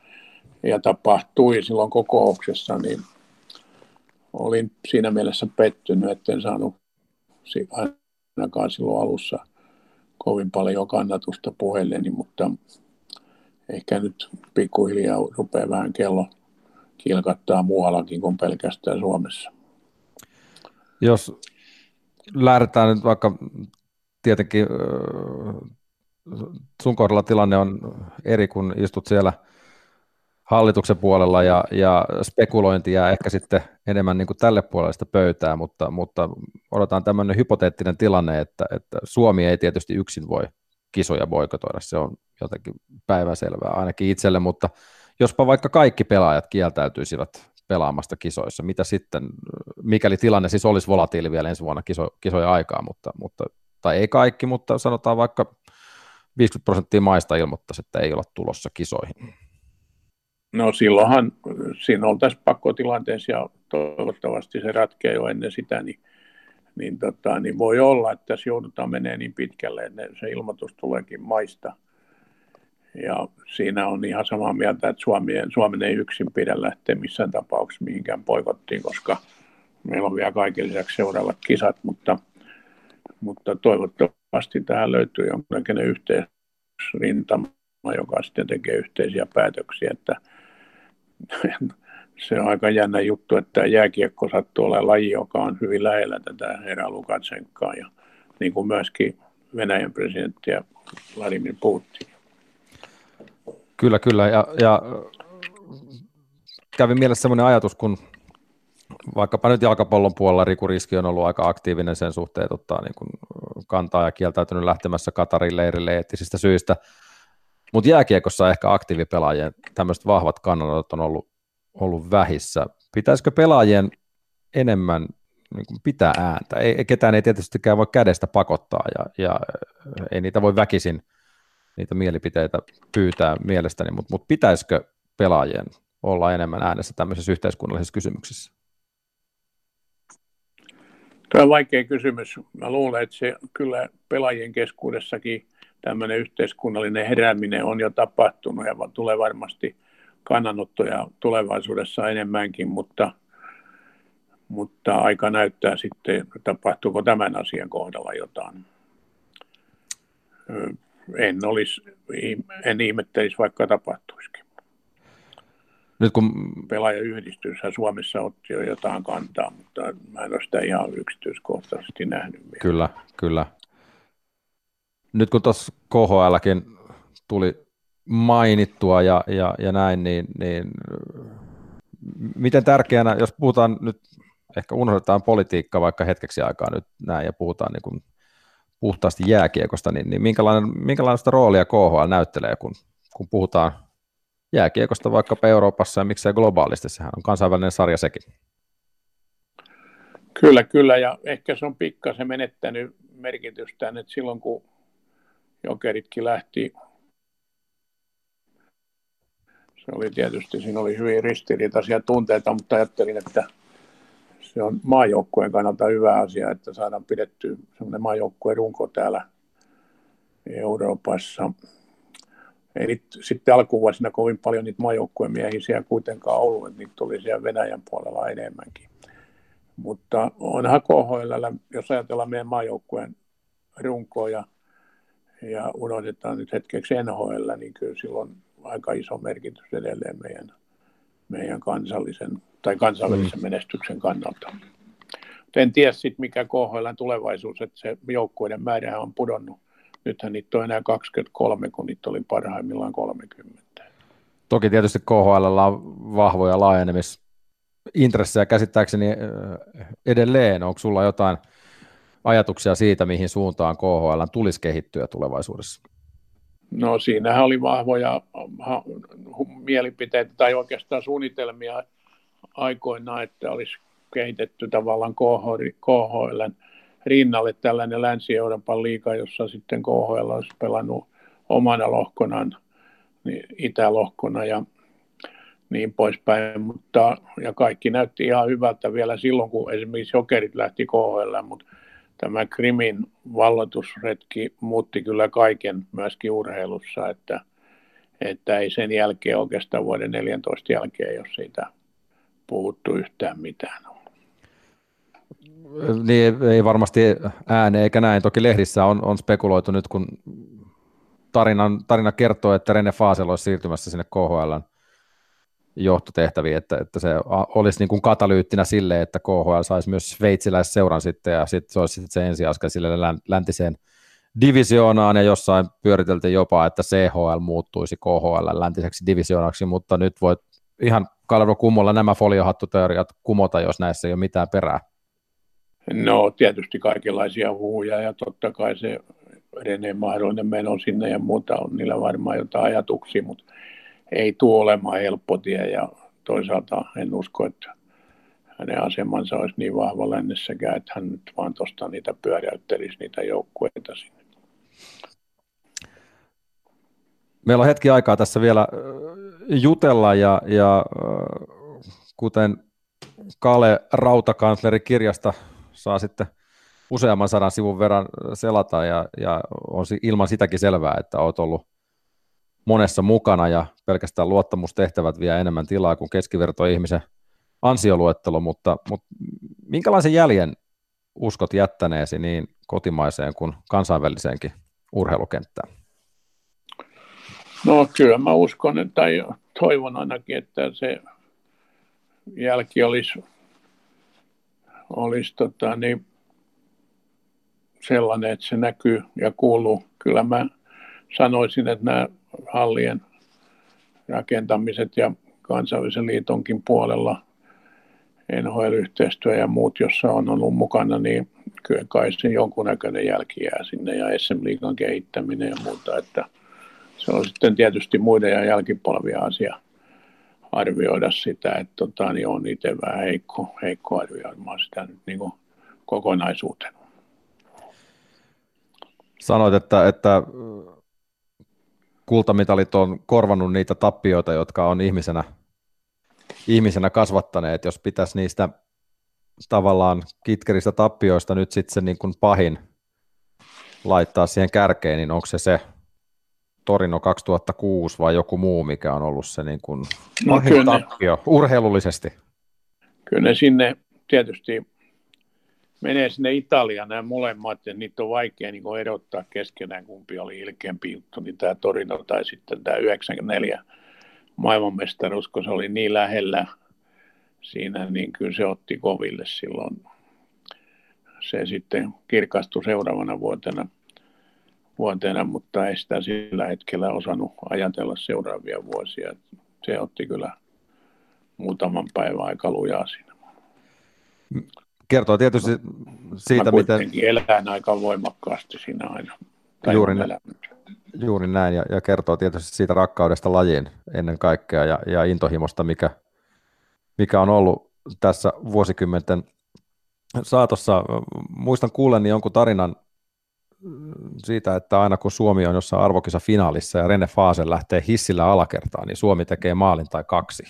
ja tapahtui silloin kokouksessa, niin olin siinä mielessä pettynyt, etten saanut ainakaan silloin alussa kovin paljon kannatusta puheelleni, mutta ehkä nyt pikkuhiljaa rupeaa vähän kello kilkattaa muuallakin kuin pelkästään Suomessa. Jos lähdetään nyt vaikka tietenkin sun kohdalla tilanne on eri, kun istut siellä hallituksen puolella ja, ja spekulointi jää ehkä sitten enemmän niin kuin tälle puolelle sitä pöytää, mutta, mutta odotetaan tämmöinen hypoteettinen tilanne, että, että Suomi ei tietysti yksin voi kisoja boikotoida, se on jotenkin päivänselvää ainakin itselle, mutta jospa vaikka kaikki pelaajat kieltäytyisivät pelaamasta kisoissa, mitä sitten, mikäli tilanne siis olisi volatiili vielä ensi vuonna kiso, kisoja aikaa, mutta, mutta, tai ei kaikki, mutta sanotaan vaikka viisikymmentä prosenttia maista ilmoittaisi, että ei olla tulossa kisoihin. No silloinhan siinä oltaisiin pakkotilanteessa ja toivottavasti se ratkeaa jo ennen sitä, niin, niin, tota, niin voi olla, että tässä joudutaan menee niin pitkälle, että se ilmoitus tuleekin maista. Ja siinä on ihan samaa mieltä, että Suomi, Suomen ei yksin pidä lähteä missään tapauksessa mihinkään boikottiin, koska meillä on vielä kaiken lisäksi seuraavat kisat, mutta, mutta toivottavasti tähän löytyy jonkinlainen yhteisrintama, joka sitten tekee yhteisiä päätöksiä, että se on aika jännä juttu, että jääkiekko sattuu olemaan laji, joka on hyvin lähellä tätä herra Lukashenkaa ja niin kuin myöskin Venäjän presidenttiä Vladimir Putin. Kyllä, kyllä. Ja, ja kävi mielessä sellainen ajatus, kun vaikkapa nyt jalkapallon puolella Riku Riski on ollut aika aktiivinen sen suhteen, että ottaa niin kuin kantaa ja kieltäytynyt lähtemässä Katarin leirille eettisistä syistä. Mutta jääkiekossa ehkä aktiivipelaajien tämmöiset vahvat kannanotot on ollut, ollut vähissä. Pitäisikö pelaajien enemmän niin kuin pitää ääntä. Ei, ketään ei tietystikään voi kädestä pakottaa ja, ja ei niitä voi väkisin niitä mielipiteitä pyytää mielestäni, mutta mut pitäisikö pelaajien olla enemmän äänessä tämmöisessä yhteiskunnallisessa kysymyksessä? Tämä on vaikea kysymys. Mä luulen, että se kyllä pelaajien keskuudessakin tämmöinen yhteiskunnallinen herääminen on jo tapahtunut ja tulee varmasti kannanottoja tulevaisuudessa enemmänkin, mutta, mutta aika näyttää sitten, tapahtuuko tämän asian kohdalla jotain. En, olisi, en ihmettelisi, vaikka tapahtuisikin. Nyt kun pelaajayhdistyshän Suomessa otti jo jotain kantaa, mutta mä en ole sitä ihan yksityiskohtaisesti nähnyt vielä. Kyllä, kyllä. Nyt kun tuossa K H L:kin tuli mainittua ja, ja, ja näin, niin, niin miten tärkeänä, jos puhutaan nyt, ehkä unohdetaan politiikka vaikka hetkeksi aikaa nyt näin ja puhutaan niin kuin puhtaasti jääkiekosta, niin, niin minkälainen, minkälaista roolia K H L näyttelee, kun, kun puhutaan jääkiekosta vaikkapa Euroopassa ja miksei globaalisti, sehän on kansainvälinen sarja sekin. Kyllä, kyllä, ja ehkä se on pikkasen menettänyt merkitystään, että silloin kun Jokeritkin lähti, se oli tietysti, siinä oli hyvin ristiriitaisia tunteita, mutta ajattelin, että se on maajoukkueen kannalta hyvä asia, että saadaan pidetty semmoinen maajoukkueen runko täällä Euroopassa. Ei nyt sitten alkuvuosina kovin paljon niitä maajoukkueen miehiä siellä kuitenkaan ollut, että niitä tuli siellä Venäjän puolella enemmänkin. Mutta onhan K H L, jos ajatellaan meidän maajoukkueen runkoa ja, ja unohdetaan nyt hetkeksi N H L, niin kyllä sillä on aika iso merkitys edelleen meidän, meidän kansallisen tai kansainvälisen mm. menestyksen kannalta. En tiedä sitten mikä K H L:n tulevaisuus, että se joukkueiden määrä on pudonnut. Nythän niitä on enää kaksikymmentäkolme, kun niitä oli parhaimmillaan kolmekymmentä. Toki tietysti K H L on vahvoja laajenemisintressejä käsittääkseni edelleen. Onko sulla jotain ajatuksia siitä, mihin suuntaan K H L tulisi kehittyä tulevaisuudessa? No siinähän oli vahvoja mielipiteitä tai oikeastaan suunnitelmia aikoinaan, että olisi kehitetty tavallaan K H L:n rinnalle tällainen Länsi-Euroopan liiga, jossa sitten K H L olisi pelannut omana lohkonaan, niin itälohkona ja niin poispäin. Mutta, ja kaikki näytti ihan hyvältä vielä silloin, kun esimerkiksi Jokerit lähti K H L, mutta tämä Krimin valloitusretki muutti kyllä kaiken myöskin urheilussa, että, että ei sen jälkeen oikeastaan vuoden neljätoista jälkeen, jos siitä puhuttu yhtään mitään. Niin ei varmasti ääne eikä näin. Toki lehdissä on, on spekuloitu nyt, kun tarinan, tarina kertoo, että Rene Fasel olisi siirtymässä sinne K H L:n johtotehtäviin, että, että se olisi niin kuin katalyyttinä sille, että K H L saisi myös sveitsiläisseuran sitten ja sitten se olisi sitten se ensiaskel sille läntiseen divisioonaan ja jossain pyöriteltiin jopa, että C H L muuttuisi K H L:n läntiseksi divisioonaksi, mutta nyt voi ihan Kalervo Kummola nämä foliohattuteoriat kumota, jos näissä ei ole mitään perää. No tietysti kaikenlaisia huhuja ja totta kai se Reneen mahdollinen meno sinne ja muuta on niillä varmaan jotain ajatuksia, mutta ei tule olemaan helppo tie ja toisaalta en usko, että hänen asemansa olisi niin vahva lännessäkään, että hän nyt vaan tuosta niitä pyöräyttelisi niitä joukkueita sinne. Meillä on hetki aikaa tässä vielä jutella ja, ja kuten Kale Rautakansleri kirjasta saa sitten useamman sadan sivun verran selata ja, ja on ilman sitäkin selvää, että olet ollut monessa mukana ja pelkästään luottamustehtävät vie enemmän tilaa kuin keskivertoihmisen ansioluettelo, mutta, mutta minkälaisen jäljen uskot jättäneesi niin kotimaiseen kuin kansainväliseenkin urheilukenttään? No kyllä mä uskon tai toivon ainakin, että se jälki olisi, olisi tota, niin sellainen, että se näkyy ja kuuluu. Kyllä mä sanoisin, että nämä hallien rakentamiset ja kansainvälisen liitonkin puolella N H L-yhteistyö ja muut, jossa on ollut mukana, niin kyllä kai se jonkunnäköinen jälki jää sinne ja S M-liigan kehittäminen ja muuta, että se on sitten tietysti muiden ja jälkipolvia asia arvioida sitä, että tota, niin on itse vähän heikko, heikko arvioimaan sitä nyt niin kuin kokonaisuuteen. Sanoit, että, että kultamitalit on korvannut niitä tappioita, jotka on ihmisenä, ihmisenä kasvattaneet. Jos pitäisi niistä tavallaan kitkeristä tappioista nyt sitten se niin kuin pahin laittaa siihen kärkeen, niin onko se se Torino kaksituhattakuusi vai joku muu, mikä on ollut se niin kuin pahin no, tappio ne, urheilullisesti? Kyllä ne sinne tietysti menee sinne Italiaan nämä molemmat, ja niitä on vaikea niin kuin erottaa keskenään, kumpi oli ilkeämpi juttu, niin tämä Torino tai sitten tämä yhdeksänkymmentäneljä maailmanmestaruus, kun se oli niin lähellä siinä, niin kyllä se otti koville silloin. Se sitten kirkastui seuraavana vuotena, vuotena, mutta ei sitä sillä hetkellä osannut ajatella seuraavia vuosia. Se otti kyllä muutaman päivän aika lujaa siinä. Kertoo tietysti siitä, mä miten... elän aika voimakkaasti siinä aina. Juuri, juuri näin, ja, ja kertoo tietysti siitä rakkaudesta lajiin ennen kaikkea ja, ja intohimosta, mikä, mikä on ollut tässä vuosikymmenten saatossa. Muistan kuulleni jonkun tarinan siitä, että aina kun Suomi on jossain arvokisafinaalissa ja Rene Fasel lähtee hissillä alakertaan, niin Suomi tekee maalin tai kaksi.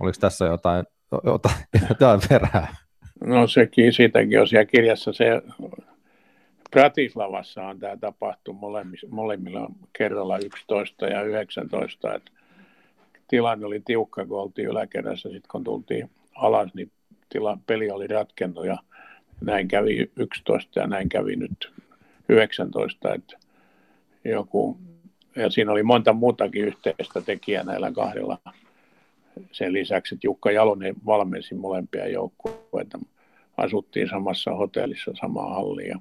Oliko tässä jotain, jotain, jotain perää? No sekin, siitäkin on siellä kirjassa. Se, Bratislavassahan tämä tapahtui molemmilla kerralla yksitoista ja yhdeksäntoista. Et tilanne oli tiukka, kun oltiin yläkerrassa. Sitten kun tultiin alas, niin tila, peli oli ratkennut ja näin kävi yksitoista ja näin kävi nyt yhdeksäntoista. Et joku, ja siinä oli monta muutakin yhteistä tekijää näillä kahdella. Sen lisäksi, että Jukka Jalonen valmensi molempia joukkueita, asuttiin samassa hotellissa, samaa hallia ja,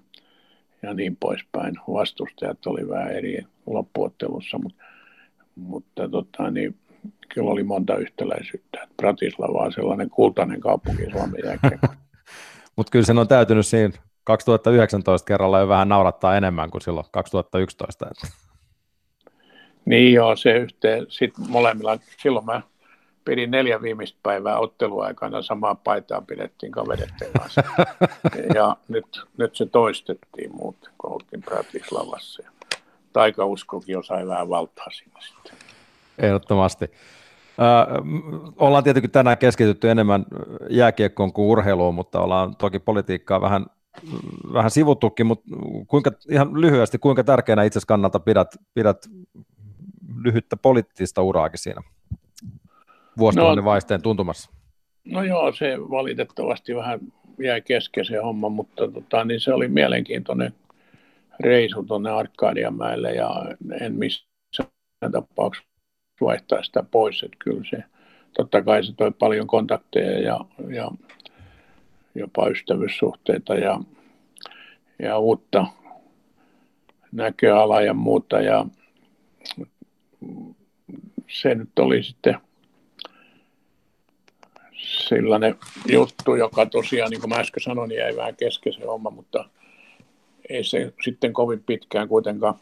ja niin poispäin. Vastustajat oli vähän eri loppuottelussa, mutta, mutta tota, niin, kyllä oli monta yhtäläisyyttä. Bratislava on sellainen kultainen kaupunki Suomen jälkeen. Mutta kyllä sen on täytynyt siinä kaksituhattayhdeksäntoista kerralla jo vähän naurattaa enemmän kuin silloin kaksituhattayksitoista. Niin joo, se yhteen. Sitten molemmilla, silloin mä pidin neljä viimeistä päivää otteluaikana, samaa paitaa pidettiin kavereiden kanssa. Ja nyt, nyt se toistettiin muuten, kun oltiin Bratislavassa. Taikauskokin osai vähän valtaa siinä sitten. Ehdottomasti. Ö, ollaan tietenkin tänään keskitytty enemmän jääkiekkoon kuin urheiluun, mutta ollaan toki politiikkaa vähän, vähän sivuttukin, mutta kuinka, ihan lyhyesti, kuinka tärkeänä itse kannalta pidät, pidät lyhyttä poliittista uraakin siinä vuosituhannen vaihteen tuntumassa? No, no joo, se valitettavasti vähän jäi kesken se homma, mutta tota, niin se oli mielenkiintoinen reisu tuonne Arkadianmäelle ja en missään tapauksessa vaihtaa sitä pois. Että kyllä se, totta kai se toi paljon kontakteja ja, ja jopa ystävyyssuhteita ja, ja uutta näköalaa ja muuta. Ja se nyt oli sitten sellainen juttu, joka tosiaan, niin kuin mä äsken sanoin, niin jäi vähän kesken se homma, mutta ei se sitten kovin pitkään kuitenkaan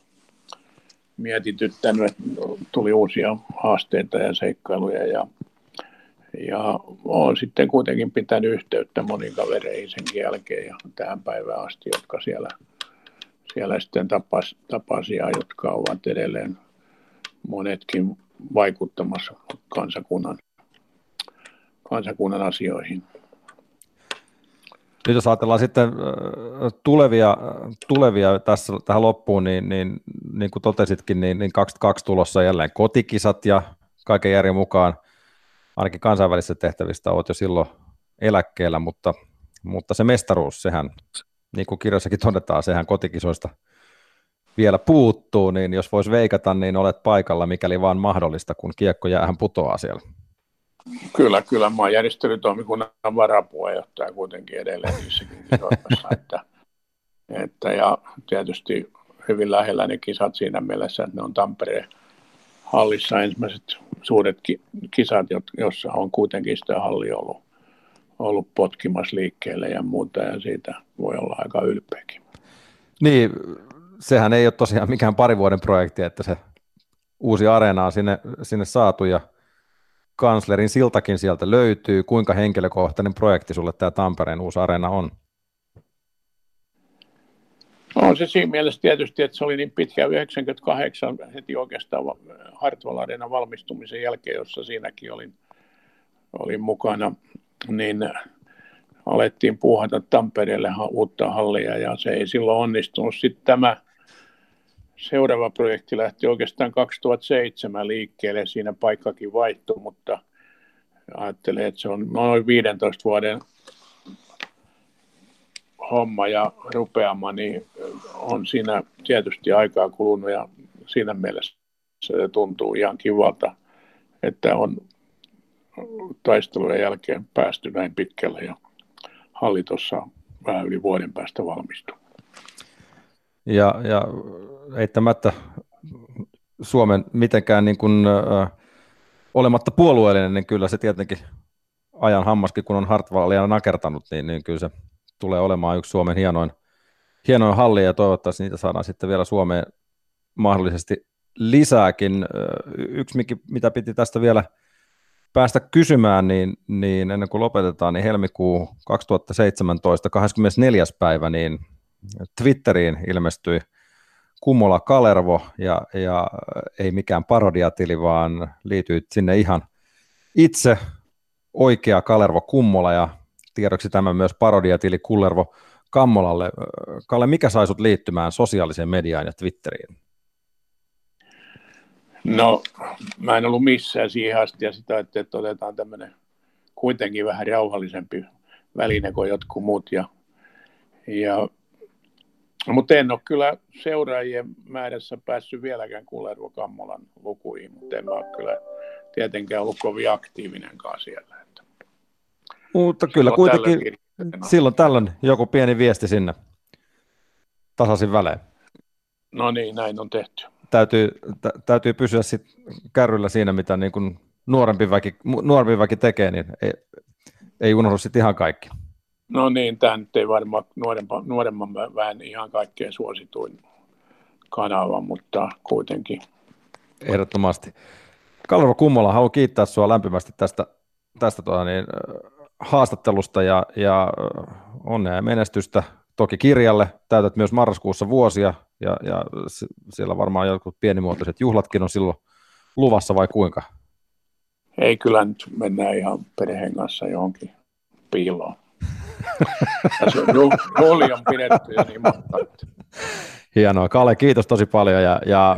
mietityttänyt, että tuli uusia haasteita ja seikkailuja. Ja, ja olen sitten kuitenkin pitänyt yhteyttä moniin kavereihin sen jälkeen ja tähän päivään asti, jotka siellä, siellä sitten tapas, tapasia, jotka ovat edelleen monetkin vaikuttamassa kansakunnan kansakunnan asioihin. Nyt jos ajatellaan sitten tulevia, tulevia tässä, tähän loppuun, niin, niin, niin kuin totesitkin, niin, niin kaksikymmentäkaksi tulossa jälleen kotikisat ja kaiken järjen mukaan, ainakin kansainvälisistä tehtävistä olet jo silloin eläkkeellä, mutta, mutta se mestaruus, sehän, niin kuin kirjassakin todetaan, sehän kotikisoista vielä puuttuu, niin jos vois veikata, niin olet paikalla, mikäli vaan mahdollista, kun kiekko jäähän putoaa siellä. Kyllä, kyllä. Mä oon järjestelytoimikunnan varapuheenjohtaja kuitenkin edelleen niissäkin kisoissa. Että, että, ja tietysti hyvin lähellä ne kisat siinä mielessä, että ne on Tampereen hallissa ensimmäiset suuret ki- kisat, jossa on kuitenkin sitä halli ollut, ollut potkimassa liikkeelle ja muuta, ja siitä voi olla aika ylpeäkin. Niin, sehän ei ole tosiaan mikään pari vuoden projekti, että se uusi areena on sinne, sinne saatu, ja kanslerin siltakin sieltä löytyy. Kuinka henkilökohtainen projekti sulle tämä Tampereen uusi areena on? No se siinä mielessä tietysti, että se oli niin pitkä yhdeksänkymmentäkahdeksan heti oikeastaan Hartwall-areenan valmistumisen jälkeen, jossa siinäkin olin, olin mukana, niin alettiin puuhata Tampereelle uutta hallia ja se ei silloin onnistunut. Sitten tämä seuraava projekti lähti oikeastaan kaksituhattaseitsemän liikkeelle, siinä paikkakin vaihtui, mutta ajattelin, että se on noin viidentoista vuoden homma ja rupeama, niin on siinä tietysti aikaa kulunut ja siinä mielessä se tuntuu ihan kivalta, että on taistelujen jälkeen päästy näin pitkälle ja halli tuossa vähän yli vuoden päästä valmistuu. Ja, ja eittämättä Suomen mitenkään niin kuin, ö, olematta puolueellinen, niin kyllä se tietenkin ajan hammaskin, kun on Hartwallia nakertanut, niin, niin kyllä se tulee olemaan yksi Suomen hienoin, hienoin halli ja toivottavasti niitä saadaan sitten vielä Suomeen mahdollisesti lisääkin. Yksi, mitä piti tästä vielä päästä kysymään, niin, niin ennen kuin lopetetaan, niin helmikuu kaksituhattaseitsemäntoista, kahdeskymmenesneljäs päivä, niin Twitteriin ilmestyi Kummola Kalervo ja, ja ei mikään parodiatili, vaan liityi sinne ihan itse oikea Kalervo Kummola ja tiedoksi tämä myös parodiatili Kullervo Kammolalle. Kalle, mikä sai sut liittymään sosiaaliseen mediaan ja Twitteriin? No, mä en ollut missään siihen asti ja sitä, että otetaan tämmöinen kuitenkin vähän rauhallisempi väline kuin jotkut muut. Ja, ja, mutta en ole kyllä seuraajien määrässä päässyt vieläkään Kullervo Kammolan lukuihin, mutta en ole kyllä tietenkään ollut kovin aktiivinenkaan siellä. Mutta kyllä kuitenkin silloin tällöin joku pieni viesti sinne tasaisin välein. No niin, näin on tehty. Täytyy, t- täytyy pysyä sit kärryllä siinä, mitä niin kun nuorempi, väki, nuorempi väki tekee, niin ei, ei unohdu sitten ihan kaikki. No niin, tämä nyt ei varmaan nuoremman, nuoremman vähän ihan kaikkein suosituin kanava, mutta kuitenkin. Ehdottomasti. Kalervo Kummola, haluan kiittää sinua lämpimästi tästä tästä tuota, niin, haastattelusta ja, ja onnea ja menestystä toki kirjalle. Täytät myös marraskuussa vuosia ja, ja siellä varmaan jotkut pienimuotoiset juhlatkin on silloin luvassa vai kuinka? Ei, kyllä nyt mennään ihan perheen kanssa johonkin piiloon. Rooli on pidetty ja niin mahtavat. Hienoa. Kalle, kiitos tosi paljon ja, ja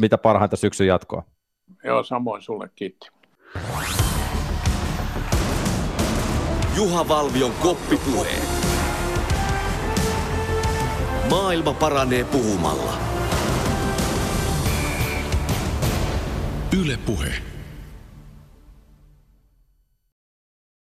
mitä parhainta syksyn jatkoa. Joo, samoin sulle. Kiitti. Juha Valvion koppipuhe. Maailma paranee puhumalla. Yle Puhe.